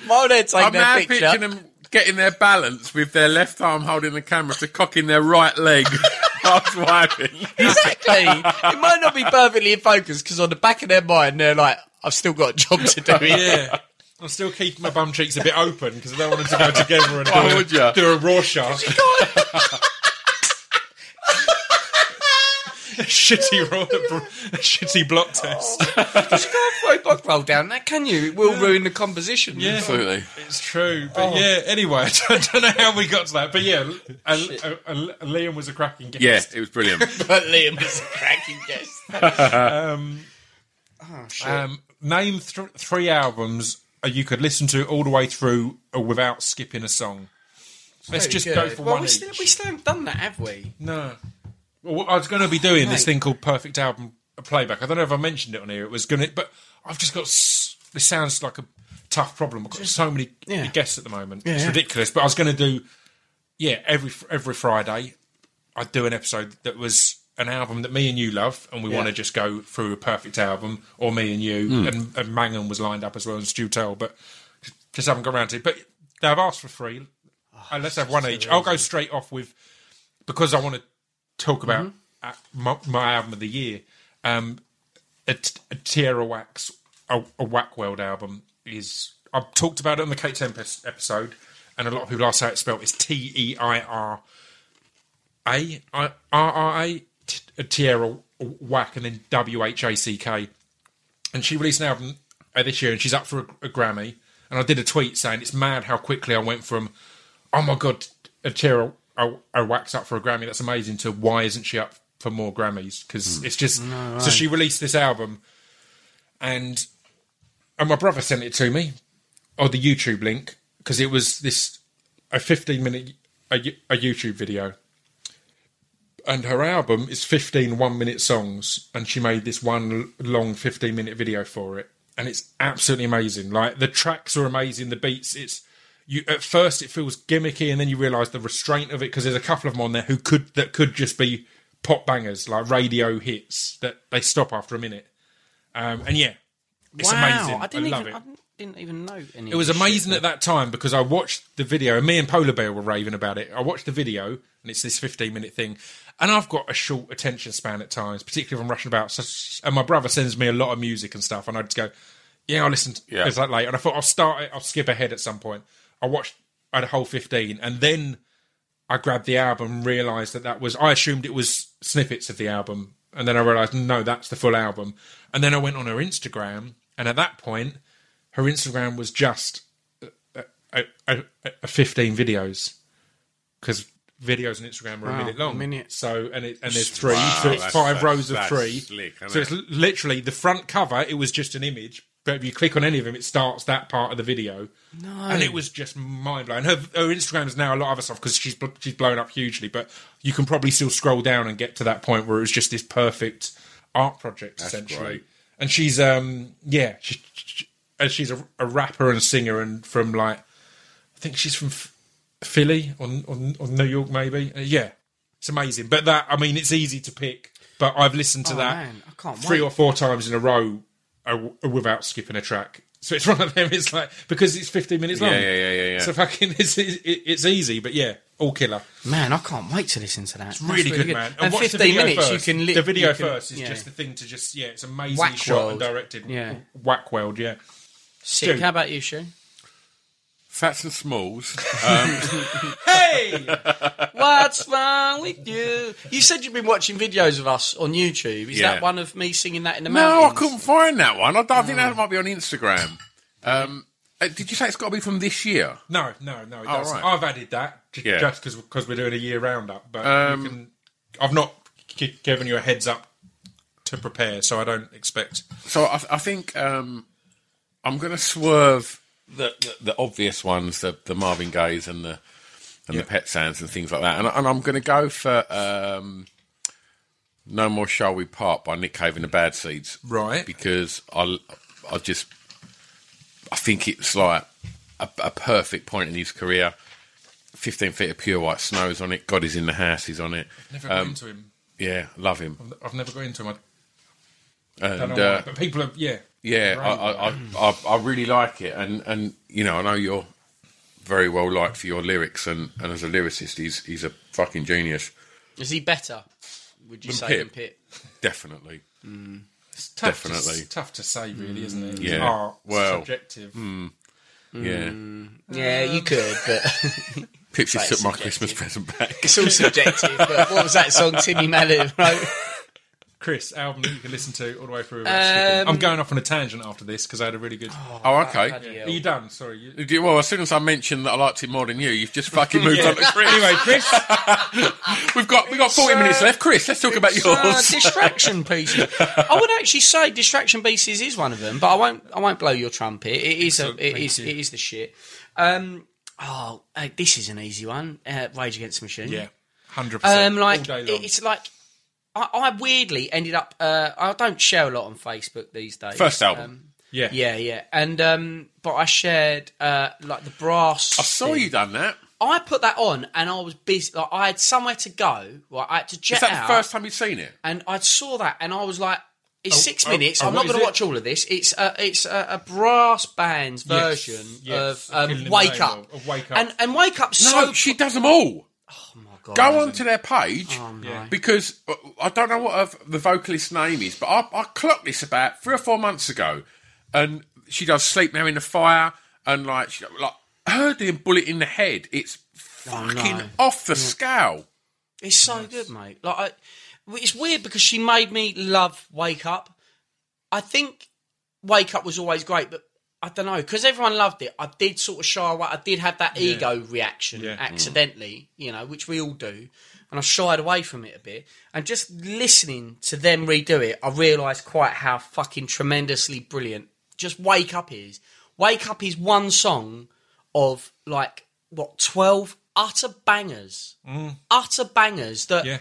My dad's taking I'm that now picture. Picturing them getting their balance with their left arm holding the camera to cocking their right leg. Exactly. It might not be perfectly in focus because on the back of their mind, they're like, I've still got a job to do. Yeah. I'm still keeping my bum cheeks a bit open because I don't want them to go together and Why do, would a, you? do a raw shot. A shitty, raw, a shitty block test. Because you can't throw block roll down that, can you? It will yeah. ruin the composition. Yeah, absolutely. It's true. But oh. yeah, anyway, I don't, don't know how we got to that. But yeah, a, a, a, a Liam was a cracking guest. Yeah, it was brilliant. But Liam was a cracking guest. um, oh, shit. Um, name th- three albums you could listen to all the way through or without skipping a song. Let's Very just good. go for well, one we each. Still, we still haven't done that, have we? No. I was going to be doing this thing called Perfect Album Playback. I don't know if I mentioned it on here. It was going to, but I've just got. This sounds like a tough problem. I've got so many yeah. guests at the moment. Yeah, it's yeah. ridiculous. But I was going to do, yeah, every every Friday, I'd do an episode that was an album that me and you love, and we yeah. want to just go through a perfect album, or me and you, mm. and, and Mangan was lined up as well, and Stu Tell, but just haven't got around to it. But I've asked for three. Oh, let's have one each. Amazing. I'll go straight off with, because I want to talk about mm-hmm. my, my album of the year. Um, a, a Tierra Wax, a, a Whack World album is. I've talked about it on the Kate Tempest episode, and a lot of people ask how it's spelled. It's T E I R A R R A Tierra Whack, and then W H A C K. And she released an album this year, and she's up for a, a Grammy. And I did a tweet saying it's mad how quickly I went from, oh my god, a Tierra. Oh, oh, Wax up for a Grammy, that's amazing, to why isn't she up for more Grammys? Because mm. it's just... No, right. So she released this album, and and my brother sent it to me, or the YouTube link, because it was this a fifteen-minute a, a YouTube video. And her album is fifteen one-minute songs, and she made this one long fifteen-minute video for it. And it's absolutely amazing. Like, the tracks are amazing, the beats, it's... You, at first, it feels gimmicky, and then you realise the restraint of it, because there's a couple of them on there who could that could just be pop bangers, like radio hits that they stop after a minute. Um, and yeah, it's wow. amazing. I, didn't I love even, it. I didn't even know any. It was amazing shit. At that time because I watched the video, and me and Polar Bear were raving about it. I watched the video, and it's this fifteen minute thing, and I've got a short attention span at times, particularly if I'm rushing about. So, and my brother sends me a lot of music and stuff, and I'd just go, "Yeah, I'll listen to yeah. this like later." And I thought I'll start it, I'll skip ahead at some point. I watched I had a whole fifteen, and then I grabbed the album and realised that that was... I assumed it was snippets of the album, and then I realised, no, that's the full album. And then I went on her Instagram, and at that point, her Instagram was just a, a, a, a fifteen videos, because videos on Instagram are wow, a minute long. A minute. So, and, it, and there's three, wow, so it's five rows of three. Slick, so it's it? literally, the front cover, it was just an image, but if you click on any of them, it starts that part of the video. No. And it was just mind-blowing. Her, her Instagram is now a lot of other stuff because she's, she's blown up hugely, but you can probably still scroll down and get to that point where it was just this perfect art project, That's essentially. Great. And she's, um, yeah, she, she, she, she's a, a rapper and singer, and from, like, I think she's from F- Philly or, or, or New York, maybe. Uh, yeah, it's amazing. But that, I mean, it's easy to pick, but I've listened to oh, that three wait. or four times in a row without skipping a track. So it's one of them, it's like, because it's fifteen minutes long. Yeah, yeah, yeah, yeah. So fucking, it's, it's, it's easy, but yeah, all killer. Man, I can't wait to listen to that. It's really, really good, good, man. And, and watch fifteen the video minutes, first. You can... Li- the video can, first is yeah. just the thing to just, yeah, it's amazing whack shot world. And directed. Yeah. Whack world, yeah. Sick. Dude. How about you, Shu? Fats and Smalls. Um. Hey! What's wrong with you? You said you've been watching videos of us on YouTube. Is yeah. that one of me singing that in the mountains? No, I couldn't find that one. I, I think oh. that might be on Instagram. Um, did you say it's got to be from this year? No, no, no. It oh, right. I've added that yeah. just because we're doing a year roundup. But um, you can, I've not given you a heads up to prepare, so I don't expect... So I, I think um, I'm going to swerve... The, the the obvious ones, the, the Marvin Gayes and the and yeah. the Pet Sounds and things like that, and, and I'm going to go for um, "No More Shall We Part" by Nick Cave and the Bad Seeds, right? Because I I just I think it's like a, a perfect point in his career. Fifteen feet of pure white snow's on it. God is in the house is on it. I've never um, got into him. Yeah, love him. I've never got into him. I, and, I don't know uh, why, but people are yeah. Yeah, right. I, I, I, I really like it, and, and you know, I know you're very well liked for your lyrics, and, and as a lyricist, he's he's a fucking genius. Is he better? Would you than say Pip? Than Pip? Definitely. Mm. It's tough Definitely. To, tough to say, really, isn't it? Yeah. Art, well, subjective. Mm, yeah. Mm, yeah, you could, but. Pip just took my Christmas present back. It's all subjective, but what was that song, Timmy Malou, right? Chris, album that you can listen to all the way through. Um, I'm going off on a tangent after this because I had a really good. Oh, oh okay. Yeah. Are you done? Sorry. You... Well, as soon as I mentioned that I liked it more than you, you've just fucking moved yeah. on to Chris. Anyway, Chris, we've got we got forty uh, minutes left. Chris, let's talk about yours. Uh, distraction pieces. I would actually say distraction pieces is one of them, but I won't. I won't blow your trumpet. It is a. It is. It is the shit. Um, oh, uh, this is an easy one. Uh, Rage Against the Machine. Yeah, hundred percent. Um, like all day long. It's like. I weirdly ended up... Uh, I don't share a lot on Facebook these days. First album. Um, yeah. Yeah, yeah. And um, but I shared uh, like the brass... I saw thing. You done that. I put that on and I was busy. Like, I had somewhere to go. Like, I had to jet out. Is that out, the first time you'd seen it? And I saw that and I was like, it's oh, six oh, minutes. Oh, I'm not going to watch all of this. It's a, it's a, a brass band's version yes, yes, of, um, wake, up. of Wake Up. And, and Wake Up's no, so... No, she does them all. Oh, my God. Go on to their page, oh, no. because I don't know what her, the vocalist's name is, but I, I clocked this about three or four months ago, and she does Sleep Now in the Fire, and like, she, like her doing Bullet in the Head, it's fucking oh, no. off the yeah. scale. It's so yes. good, mate. Like, I, it's weird because she made me love Wake Up. I think Wake Up was always great, but I don't know, because everyone loved it. I did sort of shy away. I did have that yeah. ego reaction yeah. accidentally, you know, which we all do, and I shied away from it a bit. And just listening to them redo it, I realised quite how fucking tremendously brilliant just Wake Up is. Wake Up is one song of, like, what, twelve utter bangers. Mm. Utter bangers that, yeah.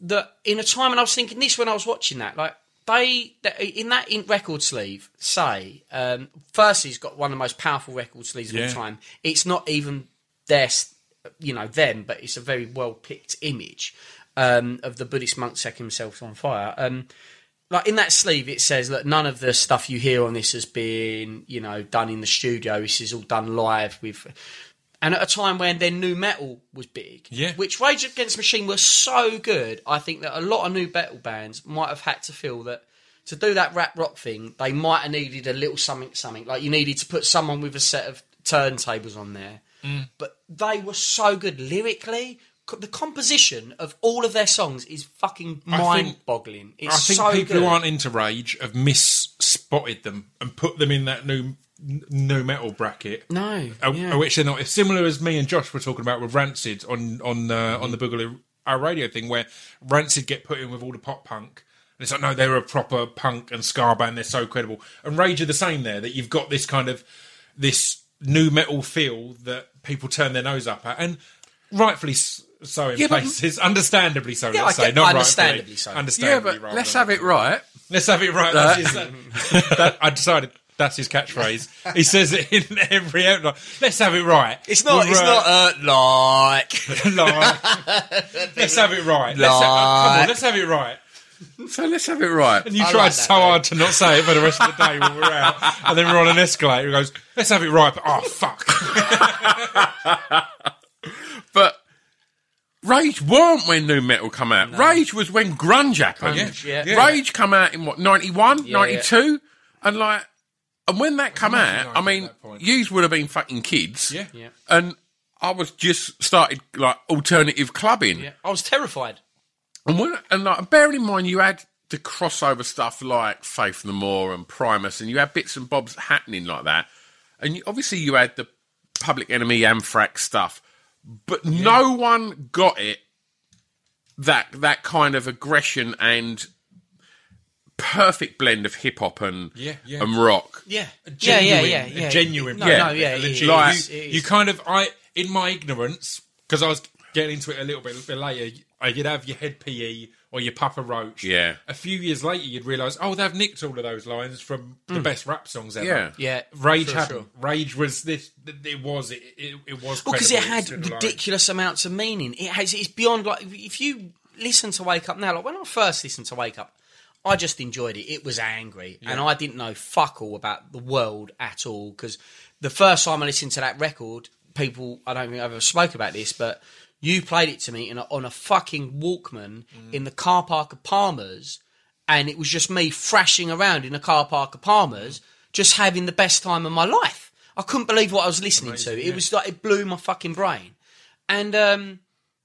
that in a time, and I was thinking this when I was watching that, like, They, in that in record sleeve, say, um, firstly's got one of the most powerful record sleeves of yeah. all time. It's not even their, you know, them, but it's a very well-picked image um, of the Buddhist monk setting himself on fire. Um, like, in that sleeve, it says, look, none of the stuff you hear on this has been, you know, done in the studio. This is all done live with... And at a time when their new metal was big, yeah. which Rage Against the Machine were so good, I think that a lot of new metal bands might have had to feel that to do that rap rock thing, they might have needed a little something, something. Like you needed to put someone with a set of turntables on there. Mm. But they were so good lyrically. The composition of all of their songs is fucking mind-boggling. It's so good. I think people good. who aren't into Rage have misspotted them and put them in that new... no metal bracket. No, yeah. Which they're not. It's similar as me and Josh were talking about with Rancid on on uh, on the Boogaloo our radio thing, where Rancid get put in with all the pop punk, and it's like no, they're a proper punk and ska band. They're so credible. And Rage are the same there. That you've got this kind of this new metal feel that people turn their nose up at, and rightfully so in yeah, places. But, understandably so. Yeah, let's I get, say not understandably rightfully, so. Understandably, yeah, but let's have it right. Let's have it right. That. That's just, that, I decided. That's his catchphrase. He says it in every outline. Let's have it right. It's not. We're, it's uh, not uh, like. like. Let's have it right. Like. Let's have, come on. Let's have it right. So let's have it right. And you I tried like so that, hard to not say it for the rest of the day when we're out, and then we're on an escalator. He goes, "Let's have it right." But, oh fuck. But Rage weren't when new metal come out. No. Rage was when grunge happened. Grunge, yeah. Yeah. Rage come out in what ninety-one, yeah, ninety-two, yeah. and like. And when that come out, I mean, yous would have been fucking kids. Yeah. yeah. And I was just started, like, alternative clubbing. Yeah. I was terrified. And when, and like, bearing in mind, you had the crossover stuff like Faith No More and Primus, and you had bits and bobs happening like that. And you, obviously you had the Public Enemy, Anthrax stuff. But yeah. no one got it, that that kind of aggression and... perfect blend of hip hop and yeah, yeah. and rock. Yeah. Genuine, yeah, yeah, yeah, yeah. Genuine. No, yeah. no, yeah. It is, like, it is. You kind of, I in my ignorance, because I was getting into it a little bit, a little bit later, you'd have your Head P E or your Papa Roach. Yeah. A few years later, you'd realise, oh, they've nicked all of those lines from mm. the best rap songs ever. Yeah, yeah. Rage had sure. Rage was this. It was it. It, it was because well, it had ridiculous lines. Amounts of meaning. It has. It's beyond like if you listen to Wake Up now. Like when I first listened to Wake Up. I just enjoyed it. It was angry. Yeah. And I didn't know fuck all about the world at all, because the first time I listened to that record, people, I don't think I've ever spoke about this, but you played it to me in a, on a fucking Walkman mm. in the car park of Palmer's, and it was just me thrashing around in the car park of Palmer's, mm. just having the best time of my life. I couldn't believe what I was listening Amazing, to. It yeah. was like, it blew my fucking brain. And um,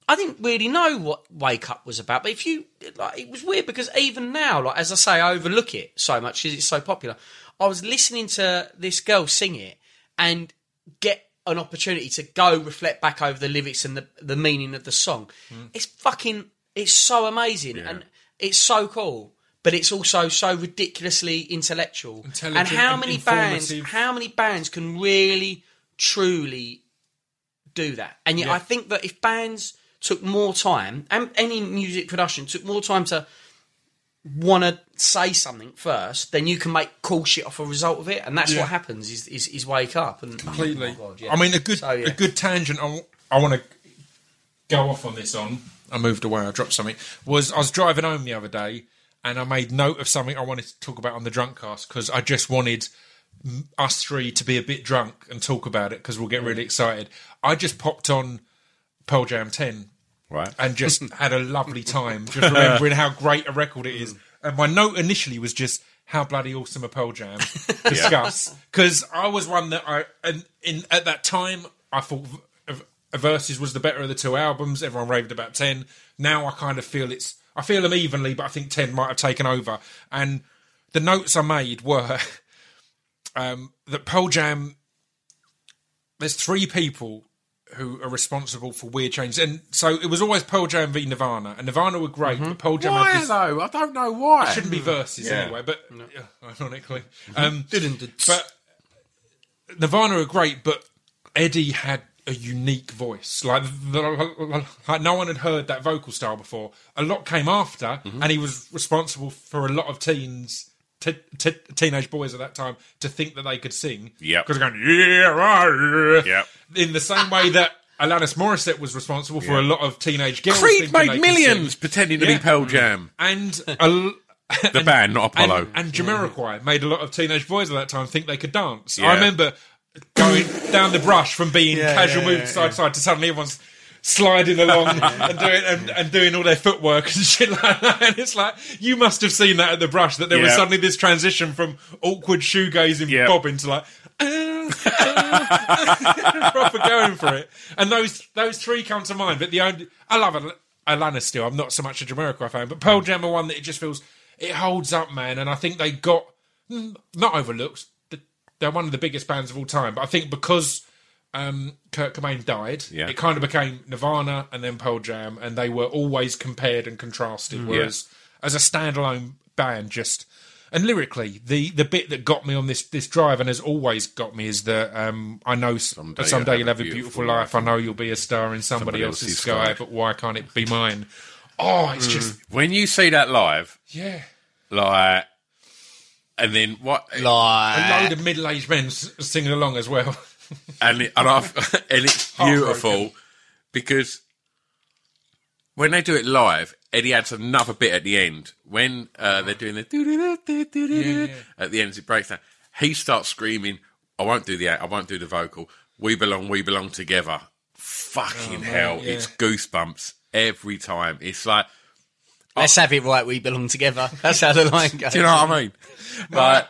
I didn't really know what Wake Up was about, but if you, like, it was weird because even now, like as I say, I overlook it so much because it's so popular. I was listening to this girl sing it and get an opportunity to go reflect back over the lyrics and the, the meaning of the song. Mm. It's fucking, it's so amazing yeah. and it's so cool, but it's also so ridiculously intellectual. And how many bands, how many bands can really, truly do that? And yet yeah. I think that if bands took more time, and any music production took more time to want to say something first, then you can make cool shit off a result of it, and that's yeah. what happens is, is is Wake Up. And completely. Oh my God, yeah. I mean, a good so, yeah. a good tangent I, I want to go off on this on, I moved away, I dropped something, was I was driving home the other day, and I made note of something I wanted to talk about on the Drunkcast, because I just wanted us three to be a bit drunk and talk about it, because we'll get really excited. I just popped on Pearl Jam ten, right, and just had a lovely time, just remembering how great a record it is. Mm. And my note initially was just how bloody awesome a Pearl Jam discuss, because I was one that I and in at that time I thought Versus was the better of the two albums. Everyone raved about ten. Now I kind of feel it's I feel them evenly, but I think ten might have taken over. And the notes I made were um, that Pearl Jam. There's three people who are responsible for weird changes. And so it was always Pearl Jam versus Nirvana. And Nirvana were great, mm-hmm. but Pearl Jam... Why, this, though? I don't know why. It shouldn't be Versus yeah. anyway, but... No. Uh, ironically. Um, but Nirvana were great, but Eddie had a unique voice. Like, like, no one had heard that vocal style before. A lot came after, mm-hmm. and he was responsible for a lot of teens... T- t- teenage boys at that time to think that they could sing. Yeah. Because they're going, yeah, rah, yep. in the same way that Alanis Morissette was responsible for yep. a lot of teenage girls. Creed made millions pretending to yeah. be Pearl Jam. And a, the and, band, not Apollo. And, and Jamiroquai made a lot of teenage boys at that time think they could dance. Yeah. I remember going down the brush from being yeah, casual yeah, moved yeah, side yeah. to side to suddenly everyone's sliding along and doing and, and doing all their footwork and shit like that. And it's like, you must have seen that at the brush, that there yeah. was suddenly this transition from awkward shoegazing yeah. bob into like, uh, uh, proper going for it. And those those three come to mind. But the only, I love Al- Alanis still. I'm not so much a Jamiroquai fan, but Pearl Jam are one that it just feels, it holds up, man. And I think they got, not overlooked, they're one of the biggest bands of all time. But I think because... Um, Kurt Cobain died. Yeah. It kind of became Nirvana and then Pearl Jam, and they were always compared and contrasted. Mm, whereas, yeah. as a standalone band, just and lyrically, the, the bit that got me on this this drive and has always got me is that um, I know someday, someday you'll have a beautiful, beautiful life. life. I know you'll be a star in somebody, somebody else's, else's sky, sky, but why can't it be mine? Oh, it's mm. just when you see that live, yeah, like. And then what? Like a load of middle-aged men singing along as well. and, it, and, and it's beautiful because when they do it live, Eddie adds another bit at the end. When uh, they're doing the do-do-do-do-do-do-do, at the end as it breaks down, he starts screaming, I won't do the I won't do the vocal. We belong, we belong together. Fucking oh, hell. Man, yeah. It's goosebumps every time. It's like... Let's have it right, we belong together. That's how the line goes. Do you know what I mean? But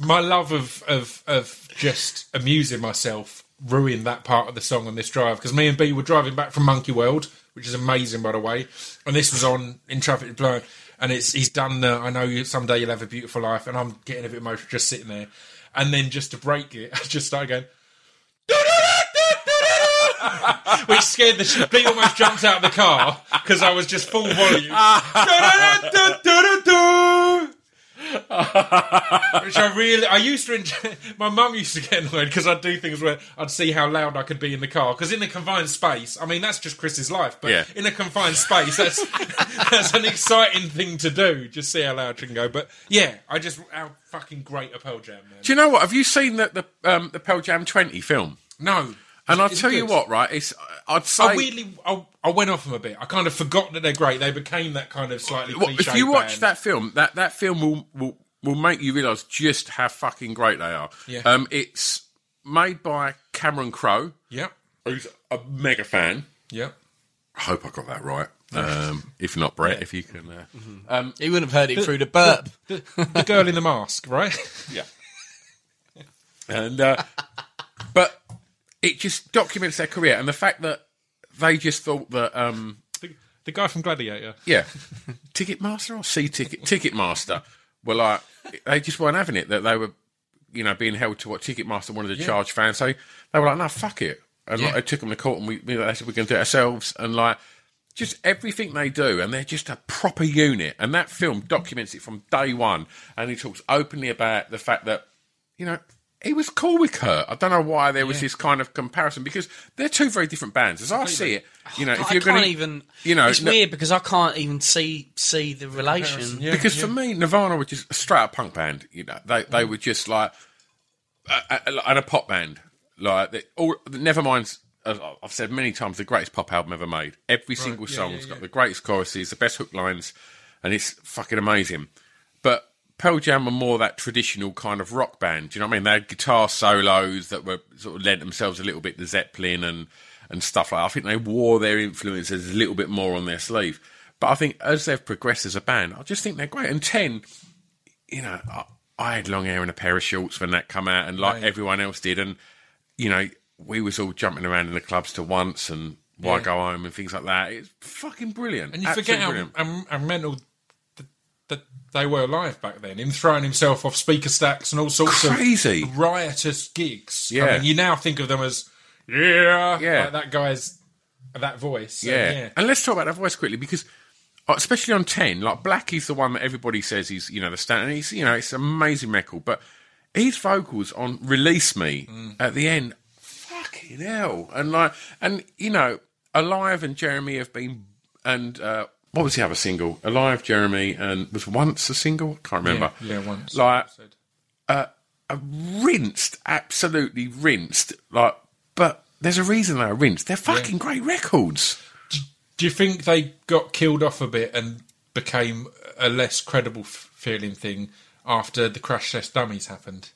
my love of, of of just amusing myself ruined that part of the song on this drive, because me and B were driving back from Monkey World, which is amazing, by the way, and this was on In Traffic Blown, and it's he's done the, I know you, someday you'll have a beautiful life, and I'm getting a bit emotional just sitting there. And then just to break it, I just started going... Which scared the shit. Blee almost jumped out of the car because I was just full volume. Which I really, I used to enjoy. My mum used to get annoyed because I'd do things where I'd see how loud I could be in the car, because in a confined space, I mean, that's just Chris's life, but yeah. in a confined space, that's that's an exciting thing to do. Just see how loud you can go. But yeah, I just, how fucking great a Pearl Jam, man. Do you know what? Have you seen the, the, um, the Pearl Jam twenty film? No. And I'll tell you what, right? It's I'd say I weirdly I, I went off them a bit. I kind of forgot that they're great. They became that kind of slightly cliche. If you watch band. that film, that that film will will, will make you realise just how fucking great they are. Yeah. Um, it's made by Cameron Crowe. Yeah. Who's a mega fan. Yeah. I hope I got that right. Um, if not, Brett, yeah. if you can. Uh, mm-hmm. um, he wouldn't have heard it the, through the burp. The, the, the girl in the mask, right? Yeah. And uh, but it just documents their career, and the fact that they just thought that um, the, the guy from Gladiator, yeah, Ticketmaster or C Ticket Ticketmaster, were like they just weren't having it. That they were, you know, being held to what Ticketmaster wanted to yeah. charge fans. So they were like, no, fuck it, and yeah. like, they took them to court, and we, you know, they said we're going to do it ourselves, and like. Just everything they do, and they're just a proper unit. And that film documents it from day one. And he talks openly about the fact that, you know, he was cool with Kurt. I don't know why there was yeah. this kind of comparison, because they're two very different bands. As I see it, you know, if you're going to even, you know, it's no, weird because I can't even see see the relation. Yeah, because yeah. for me, Nirvana were just a straight up punk band. You know, they they mm. were just like, uh, and a pop band. Like, they, all never mind. As I've said many times, the greatest pop album ever made. Every single right. yeah, song's yeah, yeah. got the greatest choruses, the best hook lines, and it's fucking amazing. But Pearl Jam were more that traditional kind of rock band. Do you know what I mean? They had guitar solos that were sort of lent themselves a little bit to Zeppelin and, and stuff like that. I think they wore their influences a little bit more on their sleeve. But I think as they've progressed as a band, I just think they're great. And ten, you know, I, I had long hair and a pair of shorts when that came out, and like right. everyone else did. And, you know... we was all jumping around in the clubs to Once and Why yeah. Go Home and things like that. It's fucking brilliant. And you Absolutely forget how, how, how mental that the, they were live back then. Him throwing himself off speaker stacks and all sorts Crazy. of riotous gigs. Yeah. I mean, you now think of them as, yeah, yeah. like that guy's, that voice. Yeah. And, yeah. and let's talk about that voice quickly, because especially on ten, like Blackie's the one that everybody says he's, you know, the stand, and he's, you know, it's an amazing record, but his vocals on Release Me mm. at the end, fucking hell. And, like, and you know, Alive and Jeremy have been, and uh, what was the other single? Alive, Jeremy, and was Once a single? I can't remember. Yeah, yeah Once. Like, uh, a rinsed, absolutely rinsed. Like, but there's a reason they're rinsed. They're fucking yeah. great records. Do, do you think they got killed off a bit and became a less credible f- feeling thing after the Crash Test Dummies happened?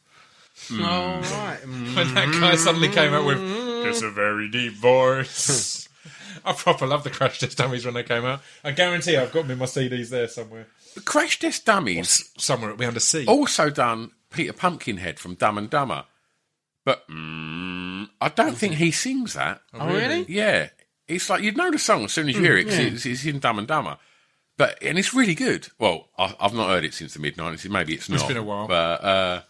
Mm. Oh, right. Mm. When that guy suddenly came out with "It's a very deep voice," I proper love the Crash Test Dummies when they came out. I guarantee I've got them in my C Ds there somewhere. The Crash Test Dummies, or somewhere it'll be under sea. Also done Peter Pumpkinhead from Dumb and Dumber, but mm, I don't think he sings that. Oh, really? Yeah, it's like you'd know the song as soon as you mm, hear it. Cause yeah. it's, it's in Dumb and Dumber, but and it's really good. Well, I, I've not heard it since the mid nineties. Maybe it's not. It's been a while, but. Uh,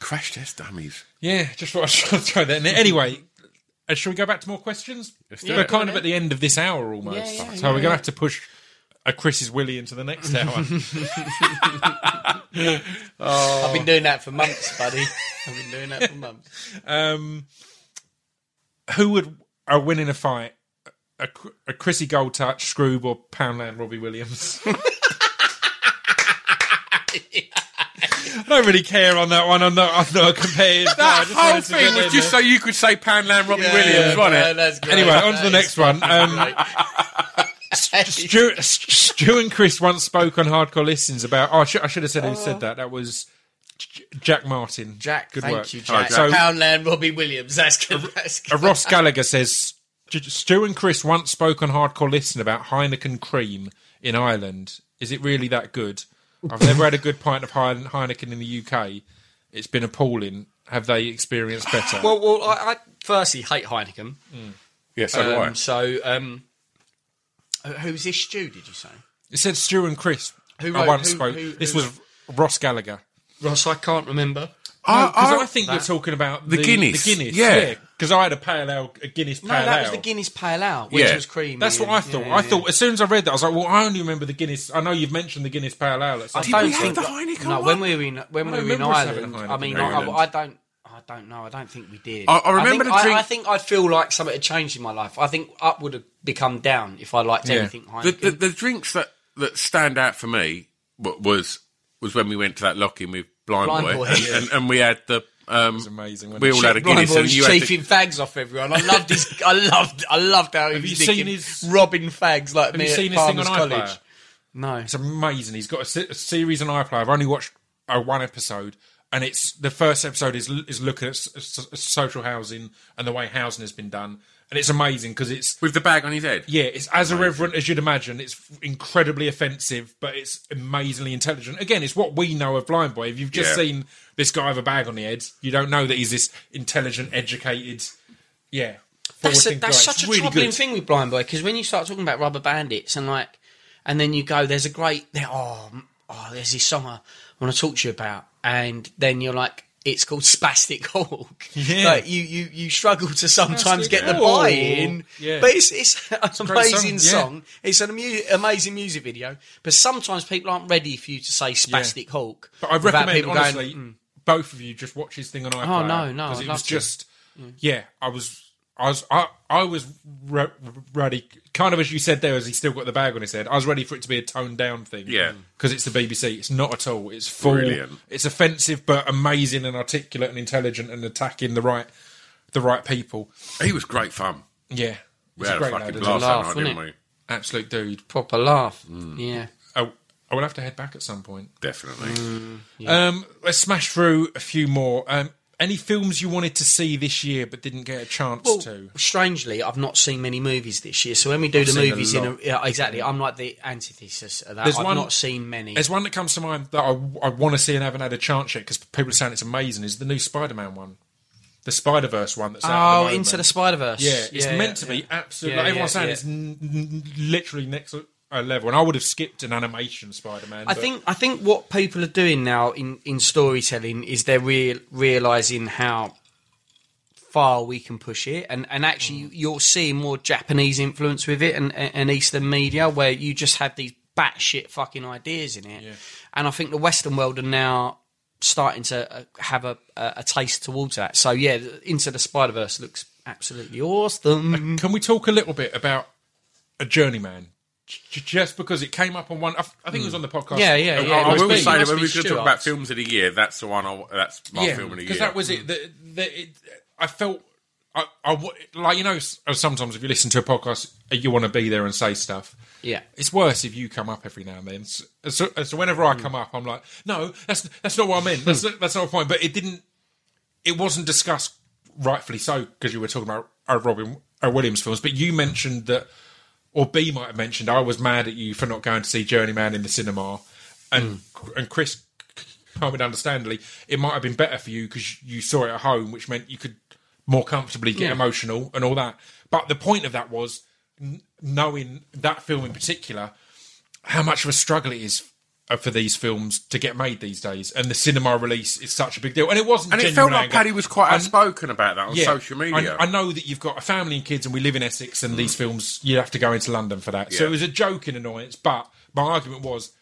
Crash Test Dummies. Yeah, just thought I'd try that. Anyway, uh, shall we go back to more questions? Yeah, we're kind yeah. of at the end of this hour almost. Yeah, yeah, so yeah, we're yeah. going to have to push a Chris's Willy into the next hour. oh. I've been doing that for months, buddy. I've been doing that for months. Um, who would uh, win in a fight? A, a Chrissy Goldtouch, Scroob, or Poundland Robbie Williams? yeah. I don't really care on that one. I'm not, I'm not a competitor. That no, whole thing was just so you could say Poundland Robbie yeah, Williams, yeah, wasn't no, it? That's great. Anyway, on to the next one. Um, Stu, Stu and Chris once spoke on Hardcore Listens about... Oh, I should, I should have said oh. who said that. That was Jack Martin. Jack, good thank work. you, Jack. So, Poundland Robbie Williams. That's good. That's good. Ross Gallagher says, Stu and Chris once spoke on Hardcore Listen about Heineken Cream in Ireland. Is it really that good? I've never had a good pint of Heineken in the U K. It's been appalling. Have they experienced better? Well, well, I, I firstly hate Heineken. Mm. Yeah, so um, do I. So, um, who's this Stu, did you say? It said Stu and Chris. Who wrote, I once who, spoke. Who, who, this was Ross Gallagher. Ross, I can't remember. Because I, I, I think that. you're talking about the, the Guinness. The Guinness, yeah. Because yeah, I had a pale ale, a Guinness pale ale. No, that ale. was the Guinness pale ale, which yeah. was creamy. That's what I thought. Yeah, I yeah. thought as soon as I read that, I was like, "Well, I only remember the Guinness." I know you've mentioned the Guinness pale ale. I don't we think the Heineken. No, one? when we were in when we were in Ireland, I mean, I, I, I don't, I don't know. I don't think we did. I, I remember I think, the drink. I, I think I'd feel like something had changed in my life. I think up would have become down if I liked yeah. anything Heineken. The, the, the drinks that, that stand out for me was was when we went to that lock-in with Blind, Blind Boy, boy. And, and, and we had the Um, it was amazing. When we all had a Guinness. And you chafing to... fags off everyone. I loved his. I loved. I loved how he was his... robbing fags like have me. Have you seen this thing on College. iPlayer? No, it's amazing. He's got a, a series on iPlayer. I've only watched uh, one episode, and it's the first episode is is looking at s- social housing and the way housing has been done. And it's amazing because it's... With the bag on his head? Yeah, it's as amazing. Irreverent as you'd imagine. It's incredibly offensive, but it's amazingly intelligent. Again, it's what we know of Blind Boy. If you've just yeah. seen this guy with a bag on the head, you don't know that he's this intelligent, educated... Yeah. That's, a, that's such it's a really troubling good. thing with Blind Boy, because when you start talking about rubber bandits and like... And then you go, there's a great... Oh, oh there's this song I want to talk to you about. And then you're like... It's called Spastic Hawk. Yeah. Like you, you, you struggle to sometimes Spastic get the buy-in, yeah. but it's it's an it's amazing song. song. Yeah. It's an amu- amazing music video, but sometimes people aren't ready for you to say Spastic yeah. Hawk. But I recommend, honestly, going, mm. both of you just watch this thing on iPlayer. Oh no, no, because it was just it. yeah. I was, I was, I, I was re- ready. Kind of as you said there, as he still got the bag on his head. I was ready for it to be a toned down thing. Yeah, because it's the B B C. It's not at all. It's full. Brilliant. It's offensive, but amazing and articulate and intelligent and attacking the right, the right people. He was great fun. Yeah, we had a, a fucking blast that night, didn't we? Absolute dude, proper laugh. Mm. Yeah. Oh, I will have to head back at some point. Definitely. Mm, yeah. Um, let's smash through a few more. Um. Any films you wanted to see this year but didn't get a chance well, to? Strangely, I've not seen many movies this year. So when we do I've the movies, a in a, yeah, exactly, I'm like the antithesis of that. There's I've one, not seen many. There's one that comes to mind that I, I want to see and haven't had a chance yet because people are saying it's amazing. Is the new Spider-Man one, the Spider-Verse one that's out. Oh, the Into the Spider-Verse. Yeah, it's yeah, meant yeah, to be yeah. absolutely. Yeah, like everyone's yeah, saying yeah. it's n- n- literally next level, and I would have skipped an animation Spider-Man. I but... think I think what people are doing now in, in storytelling is they're real, realising how far we can push it, and, and actually mm. you're seeing more Japanese influence with it and, and Eastern media where you just have these batshit fucking ideas in it. Yeah. And I think the Western world are now starting to have a, a, a taste towards that. So yeah, Into the Spider-Verse looks absolutely awesome. Can we talk a little bit about a Journeyman? Just because it came up on one, I think mm. it was on the podcast. Yeah, yeah, yeah. I, I will be, say that when we talk about films of the year, that's the one. I, that's my yeah, film of the year because that was it. The, the, it I felt, I, I, like you know, sometimes if you listen to a podcast, you want to be there and say stuff. Yeah, it's worse if you come up every now and then. So, so, so whenever I come up, I'm like, no, that's that's not what I meant. That's that's not a point. But it didn't. It wasn't discussed, rightfully so, because you were talking about uh, Robin uh, Williams films. But you mentioned that. Or B might have mentioned, I was mad at you for not going to see Journeyman in the cinema. And mm. and Chris commented, understandably, it might have been better for you because you saw it at home, which meant you could more comfortably get yeah. emotional and all that. But the point of that was, n- knowing that film in particular, how much of a struggle it is for these films to get made these days, and the cinema release is such a big deal. And it wasn't, and it felt like anger. Paddy was quite outspoken and, about that on yeah, social media. I, I know that you've got a family and kids, and we live in Essex, and mm. these films you have to go into London for that. Yeah. So it was a joking annoyance. But my argument was,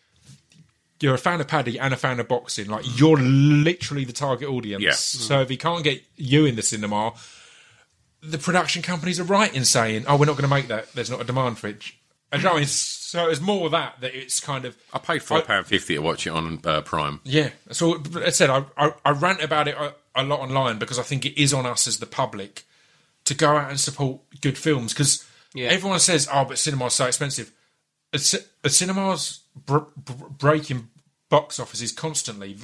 you're a fan of Paddy and a fan of boxing. Like you're literally the target audience. Yeah. So if he can't get you in the cinema, the production companies are right in saying, "Oh, we're not going to make that. There's not a demand for it." And I mean, so it's more that that it's kind of. I paid four pound fifty to watch it on uh, Prime. Yeah, so as I said, I, I I rant about it a, a lot online because I think it is on us as the public to go out and support good films because yeah. everyone says, "Oh, but cinema's so expensive." A, a cinema's br- br- breaking box offices constantly.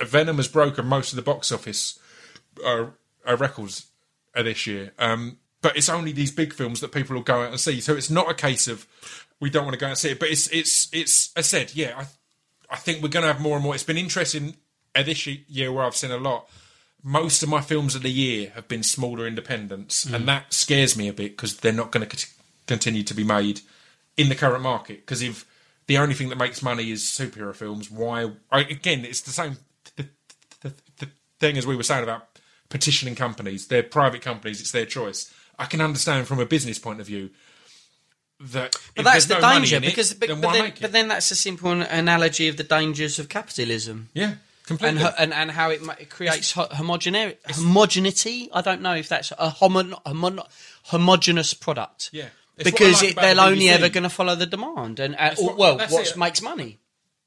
Venom has broken most of the box office uh, uh, records uh, this year. Um, But it's only these big films that people will go out and see. So it's not a case of we don't want to go out and see it. But it's, it's, it's. I said, yeah, I, I think we're going to have more and more. It's been interesting uh, this year where I've seen a lot. Most of my films of the year have been smaller independents. Mm. And that scares me a bit because they're not going to c- continue to be made in the current market. Because if the only thing that makes money is superhero films, why... I, again, it's the same th- th- th- thing as we were saying about petitioning companies. They're private companies. It's their choice. I can understand from a business point of view that. But that's the danger, because but then that's a simple analogy of the dangers of capitalism. Yeah, completely. And and, and how it, it creates homogeneity. Homogeneity. I don't know if that's a homo, homo, homogenous product. Yeah, because it, they're only ever going to follow the demand and well, what makes money.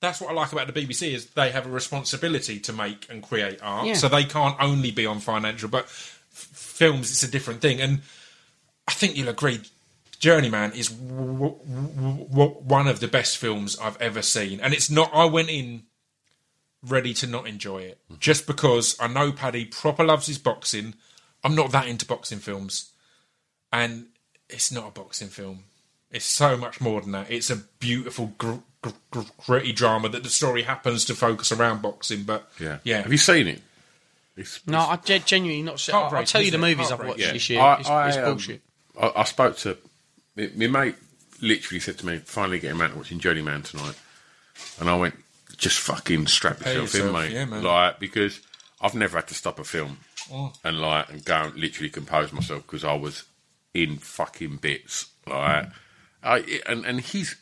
that's what I like about the B B C, is they have a responsibility to make and create art. Yeah. So they can't only be on financial, but f- films, it's a different thing. And I think you'll agree, Journeyman is w- w- w- one of the best films I've ever seen. And it's not, I went in ready to not enjoy it. Mm-hmm. Just because I know Paddy proper loves his boxing. I'm not that into boxing films. And it's not a boxing film. It's so much more than that. It's a beautiful, gr- gr- gr- gritty drama that the story happens to focus around boxing. But yeah, yeah. Have you seen it? It's, it's no, I've genuinely not seen it. I'll tell you the movies I've watched yeah. this year. I, it's, I, it's bullshit. Um, I, I spoke to... My mate literally said to me, finally getting around to watching Journeyman tonight. And I went, just fucking strap yourself, yourself in, mate. Yeah, man. Like, because I've never had to stop a film oh. and, like, and go and literally compose myself because I was in fucking bits. Like... Mm. I, and and he's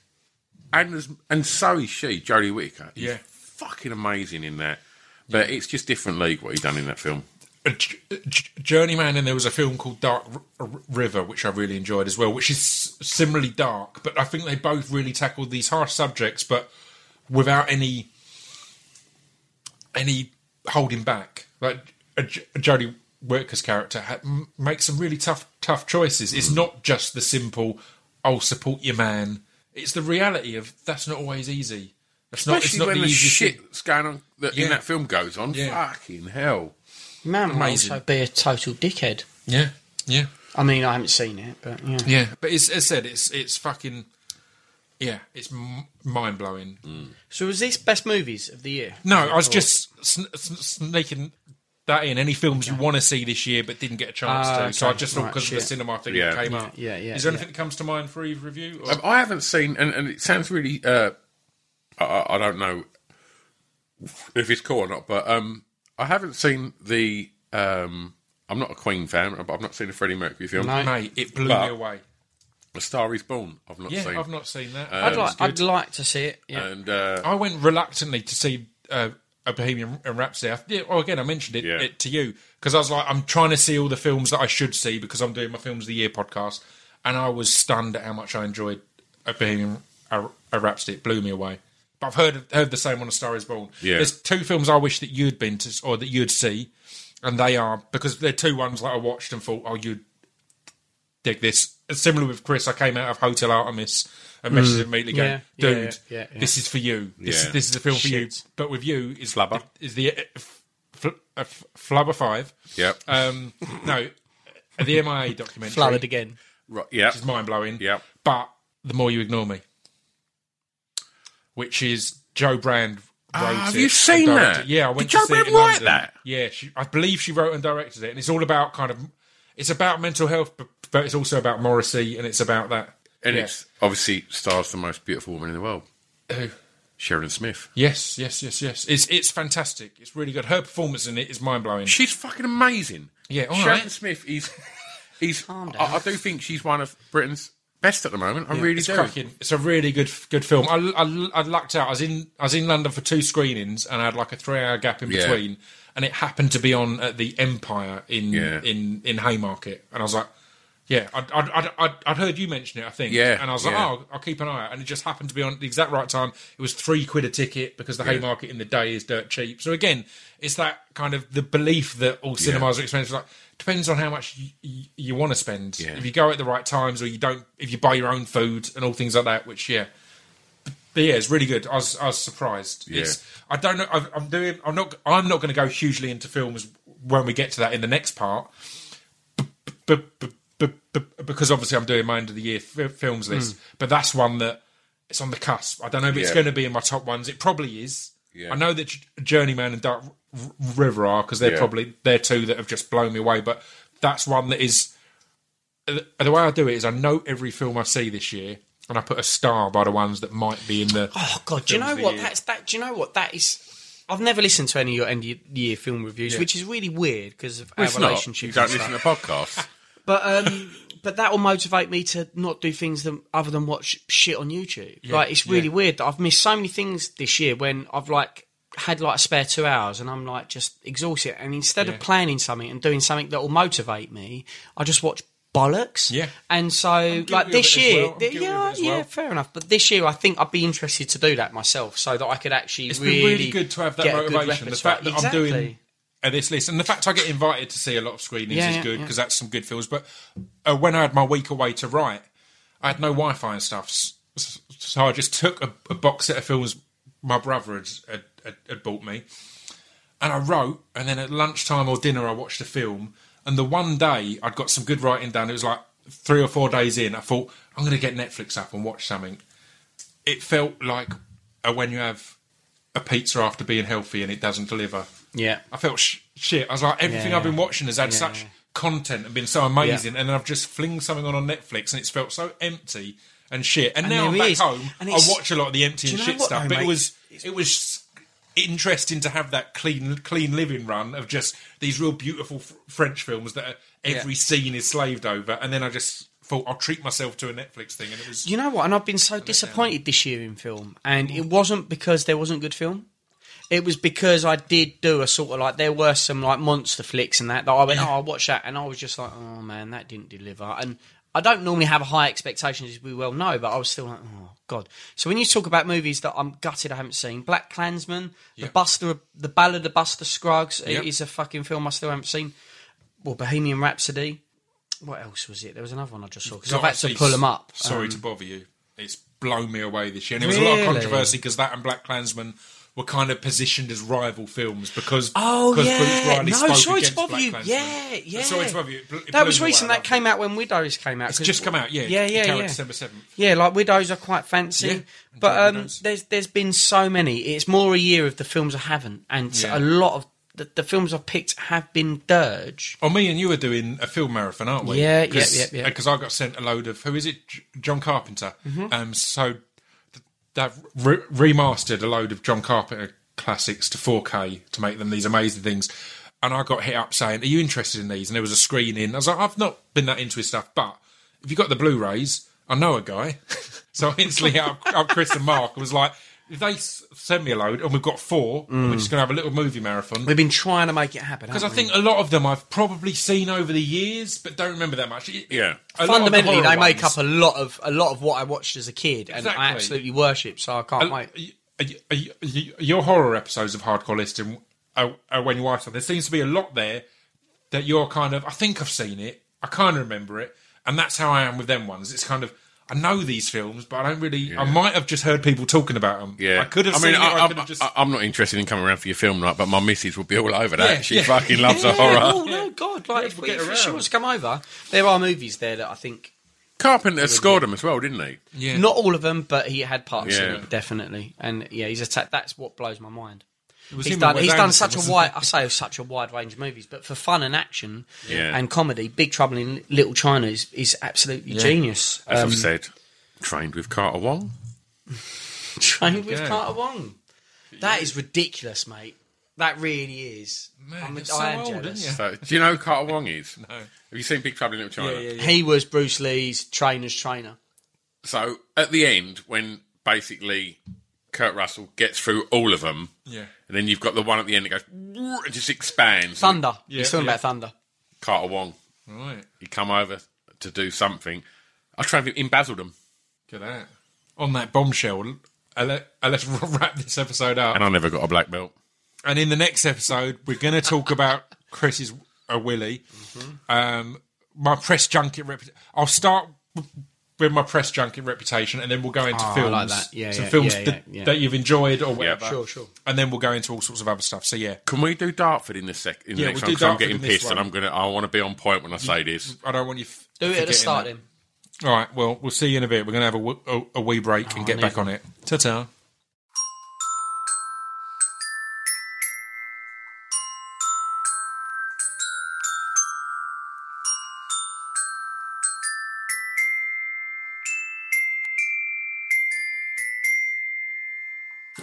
and and so is she, Jodie Whittaker. He's yeah, fucking amazing in that. But it's just different league what he's done in that film. Journeyman, and there was a film called Dark River, which I really enjoyed as well, which is similarly dark. But I think they both really tackled these harsh subjects, but without any any holding back. Like Jodie Whittaker's character had, makes some really tough tough choices. It's not just the simple, I'll support your man. It's the reality of that's not always easy. That's Especially not, it's not when the, the shit that's going on that yeah. in that film goes on. Yeah. Fucking hell. Man Amazing. Might also be a total dickhead. Yeah, yeah. I mean, I haven't seen it, but yeah. Yeah, but it's, as I said, it's it's fucking... Yeah, it's mind-blowing. Mm. So was this best movies of the year? No, I was or? just sn- sn- sneaking... that in any films okay. you want to see this year but didn't get a chance uh, to. Okay. So I just thought because right, of the cinema thing yeah. that came yeah. up. Yeah, yeah. Is there anything yeah. that comes to mind for either of you? Or? Um, I haven't seen, and, and it sounds really, uh, I, I don't know if it's cool or not, but um, I haven't seen the, um, I'm not a Queen fan, but I've not seen a Freddie Mercury film. No. Mate, it blew but me away. A Star Is Born, I've not yeah, seen. Yeah, I've not seen that. Um, I'd, like, I'd like to see it. Yeah. And uh, I went reluctantly to see... Uh, A Bohemian Rhapsody. Yeah, well, again, I mentioned it, yeah. it to you because I was like, I'm trying to see all the films that I should see because I'm doing my Films of the Year podcast, and I was stunned at how much I enjoyed A Bohemian Rhapsody. It blew me away. But I've heard heard the same on A Star Is Born. Yeah. There's two films I wish that you'd been to or that you'd see, and they are because they're two ones that I watched and thought, oh, you'd dig this. Similar with Chris, I came out of Hotel Artemis and messaged him immediately going, yeah, dude, yeah, yeah, yeah, yeah. this is for you. This, yeah. is, this is a film Shit. for you. But with you is Flubber. Is the uh, fl- uh, Flubber five. Yep. Um, no, the M I A documentary. Flubbered again. Right, yeah. Which is mind-blowing. Yep. But The More You Ignore Me, which is Joe Brand wrote uh, have it. Have you seen that? It. Yeah, I went Did to Joe see Brand it in write London. that? Yeah, she, I believe she wrote and directed it. And it's all about kind of... It's about mental health, but it's also about Morrissey, and it's about that. And yeah. it's obviously stars the most beautiful woman in the world. Who? Sharon Smith. Yes, yes, yes, yes. It's it's fantastic. It's really good. Her performance in it is mind-blowing. She's fucking amazing. Yeah, all Sharon right. Smith is... is I, I do think she's one of Britain's best at the moment. I yeah, really it's do. Cracking. It's a really good good film. I, I, I lucked out. I was, in, I was in London for two screenings, and I had like a three-hour gap in between. Yeah. And it happened to be on at the Empire in yeah. in, in Haymarket, and I was like, "Yeah, I'd, I'd, I'd, I'd heard you mention it, I think." Yeah, and I was like, yeah. "Oh, I'll keep an eye out." And it just happened to be on at the exact right time. It was three quid a ticket because the yeah. Haymarket in the day is dirt cheap. So again, it's that kind of the belief that all cinemas yeah. are expensive. Like, depends on how much you, you, you want to spend. Yeah. If you go at the right times, or you don't, if you buy your own food and all things like that. Which yeah. But yeah, it's really good. I was, I was surprised. Yeah. It's, I don't know. I've, I'm doing. I'm not. I'm not going to go hugely into films when we get to that in the next part, b- b- b- b- b- because obviously I'm doing my end of the year f- films list. Mm. But that's one that it's on the cusp. I don't know if yeah. it's going to be in my top ones. It probably is. Yeah. I know that Journeyman and Dark River are because they're yeah. probably they're two that have just blown me away. But that's one that is. The way I do it is I note every film I see this year. And I put a star by the ones that might be in the. Oh God! Do you know what? That's that. Do you know what? That is. I've never listened to any of your end of year film reviews, yeah. which is really weird because of well, our relationship. You don't listen to podcasts. But um, but that will motivate me to not do things that, other than watch shit on YouTube. Yeah, like it's really yeah. weird that I've missed so many things this year when I've like had like a spare two hours and I'm like just exhausted. And instead yeah. of planning something and doing something that will motivate me, I just watch. bollocks. Yeah. And so, like, this year... Well. Yeah, yeah, well. fair enough. But this year, I think I'd be interested to do that myself so that I could actually it's really... It's been really good to have that motivation. The fact that exactly. I'm doing... Uh, this list, and the fact I get invited to see a lot of screenings yeah, is good because yeah, yeah. that's some good films. But uh, when I had my week away to write, I had no Wi-Fi and stuff, so I just took a, a box set of films my brother had, had, had, had bought me, and I wrote. And then at lunchtime or dinner, I watched a film. And the one day I'd got some good writing done, it was like three or four days in. I thought I'm going to get Netflix up and watch something. It felt like uh, when you have a pizza after being healthy and it doesn't deliver. Yeah, I felt sh- shit. I was like, everything yeah. I've been watching has had yeah. such content and been so amazing, yeah. and then I've just flinged something on on Netflix, and it's felt so empty and shit. And, and now I'm back is. home, I watch a lot of the empty and shit what, stuff. Though, but mate, it was it was interesting to have that clean clean living run of just these real beautiful f- French films that are, every yeah. scene is slaved over, and then I just thought I'll treat myself to a Netflix thing, and it was. You know what? And I've been so disappointed this year in film, and it wasn't because there wasn't good film. It was because I did do a sort of like, there were some like monster flicks and that, that I went, yeah. oh, I watched that, and I was just like, oh man, that didn't deliver. And I don't normally have high expectations, as we well know, but I was still like, oh God. So when you talk about movies that I'm gutted I haven't seen, Black Klansman, yep. the Buster, the Ballad of Buster Scruggs yep. is a fucking film I still haven't seen. Well, Bohemian Rhapsody. What else was it? There was another one I just saw, because I've had to pull them up. Sorry um, to bother you. It's blown me away this year. And there was really? a lot of controversy because that and Black Klansman were kind of positioned as rival films because oh because yeah Bruce Riley no, spoke sorry against to Black you. yeah yeah sorry to bother you. It that was recent. That came out when Widows came out. It's just come out. Yeah, yeah, yeah. It came yeah. out December seventh. Yeah, like Widows I quite fancy, yeah, but um, there's there's been so many. It's more a year of the films I haven't, and yeah. a lot of the, the films I picked have been dirge. Oh, me and you are doing a film marathon, aren't we? Yeah, yeah, yeah. Because yeah. I got sent a load of who is it? John Carpenter. Mm-hmm. Um, so. They've re- remastered a load of John Carpenter classics to four K to make them these amazing things. And I got hit up saying, are you interested in these? And there was a screening. I was like, I've not been that into his stuff, but if you've got the Blu-rays, I know a guy. So I instantly hit up, up Chris and Mark and was like, if they send me a load and we've got four, mm. and we're just going to have a little movie marathon. We've been trying to make it happen, because I we? think a lot of them I've probably seen over the years, but don't remember that much. It, yeah, fundamentally, the they ones, make up a lot of a lot of what I watched as a kid, exactly. and I absolutely worship. So I can't a, wait. A, a, a, your horror episodes of Hardcore Listing, uh, uh, when you watch them, there seems to be a lot there that you're kind of. I think I've seen it. I kind of remember it, and that's how I am with them ones. It's kind of. I know these films, but I don't really... Yeah. I might have just heard people talking about them. Yeah. I could have I seen mean, it, I, I could have just... I, I'm not interested in coming around for your film night, but my missus would be all over that. Yeah, she yeah. fucking loves yeah. a horror. Oh, no, God. Like, yeah, if, we'll if, if she wants to come over, there are movies there that I think... Carpenter scored them as well, didn't he? Yeah. Not all of them, but he had parts yeah. in it, definitely. And, yeah, he's attacked. That's what blows my mind. He's done, he's done such a wide, I say such a wide range of movies, but for fun and action yeah. and comedy, Big Trouble in Little China is, is absolutely yeah. genius. As um, I've said, trained with Carter Wong. trained with yeah. Carter Wong. That yeah. is ridiculous, mate. That really is. Man, I'm, you're so I am old, jealous. You? So, do you know who Carter Wong is? No. Have you seen Big Trouble in Little China? Yeah, yeah, yeah. He was Bruce Lee's trainer's trainer. So at the end, when basically... Kurt Russell gets through all of them, yeah, and then you've got the one at the end that goes, it just expands. Thunder. Yeah, he's talking yeah. about Thunder. Carter Wong. Right. He come over to do something. I travel in Basildon. Get out. On that bombshell, I let, I let's wrap this episode up. And I never got a black belt. And in the next episode, we're going to talk about Chris's uh, Willie. Mm-hmm. Um, my press junket reputation. I'll start... With- with my press junket reputation, and then we'll go into oh, films. I like that. Yeah, Some yeah, films yeah, yeah, yeah. that you've enjoyed or whatever. Yeah, sure, sure. And then we'll go into all sorts of other stuff. So, yeah. Can we do Dartford in this sec? In yeah, the next we'll one? Because I'm getting pissed one. and I'm gonna, I want to be on point when I you, say this. I don't want you... F- do it at the start, then. All right, well, we'll see you in a bit. We're going to have a, a, a wee break oh, and get back that. on it. Ta-ta.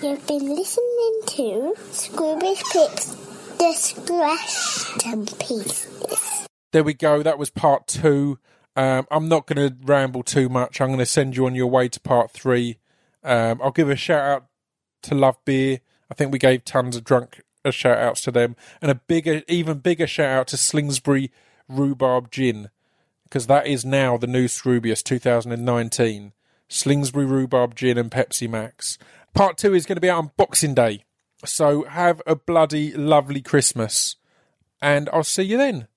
You've been listening to Scroobius Picks Distraction Pieces. There we go. That was part two. Um, I'm not going to ramble too much. I'm going to send you on your way to part three. Um, I'll give a shout out to Love Beer. I think we gave tons of drunk uh, shout outs to them. And a bigger, even bigger shout out to Slingsbury Rhubarb Gin. because that is now the new Scroobius twenty nineteen. Slingsby Rhubarb Gin and Pepsi Max. Part two is going to be out on Boxing Day. So have a bloody lovely Christmas. And I'll see you then.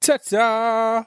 Ta-ta!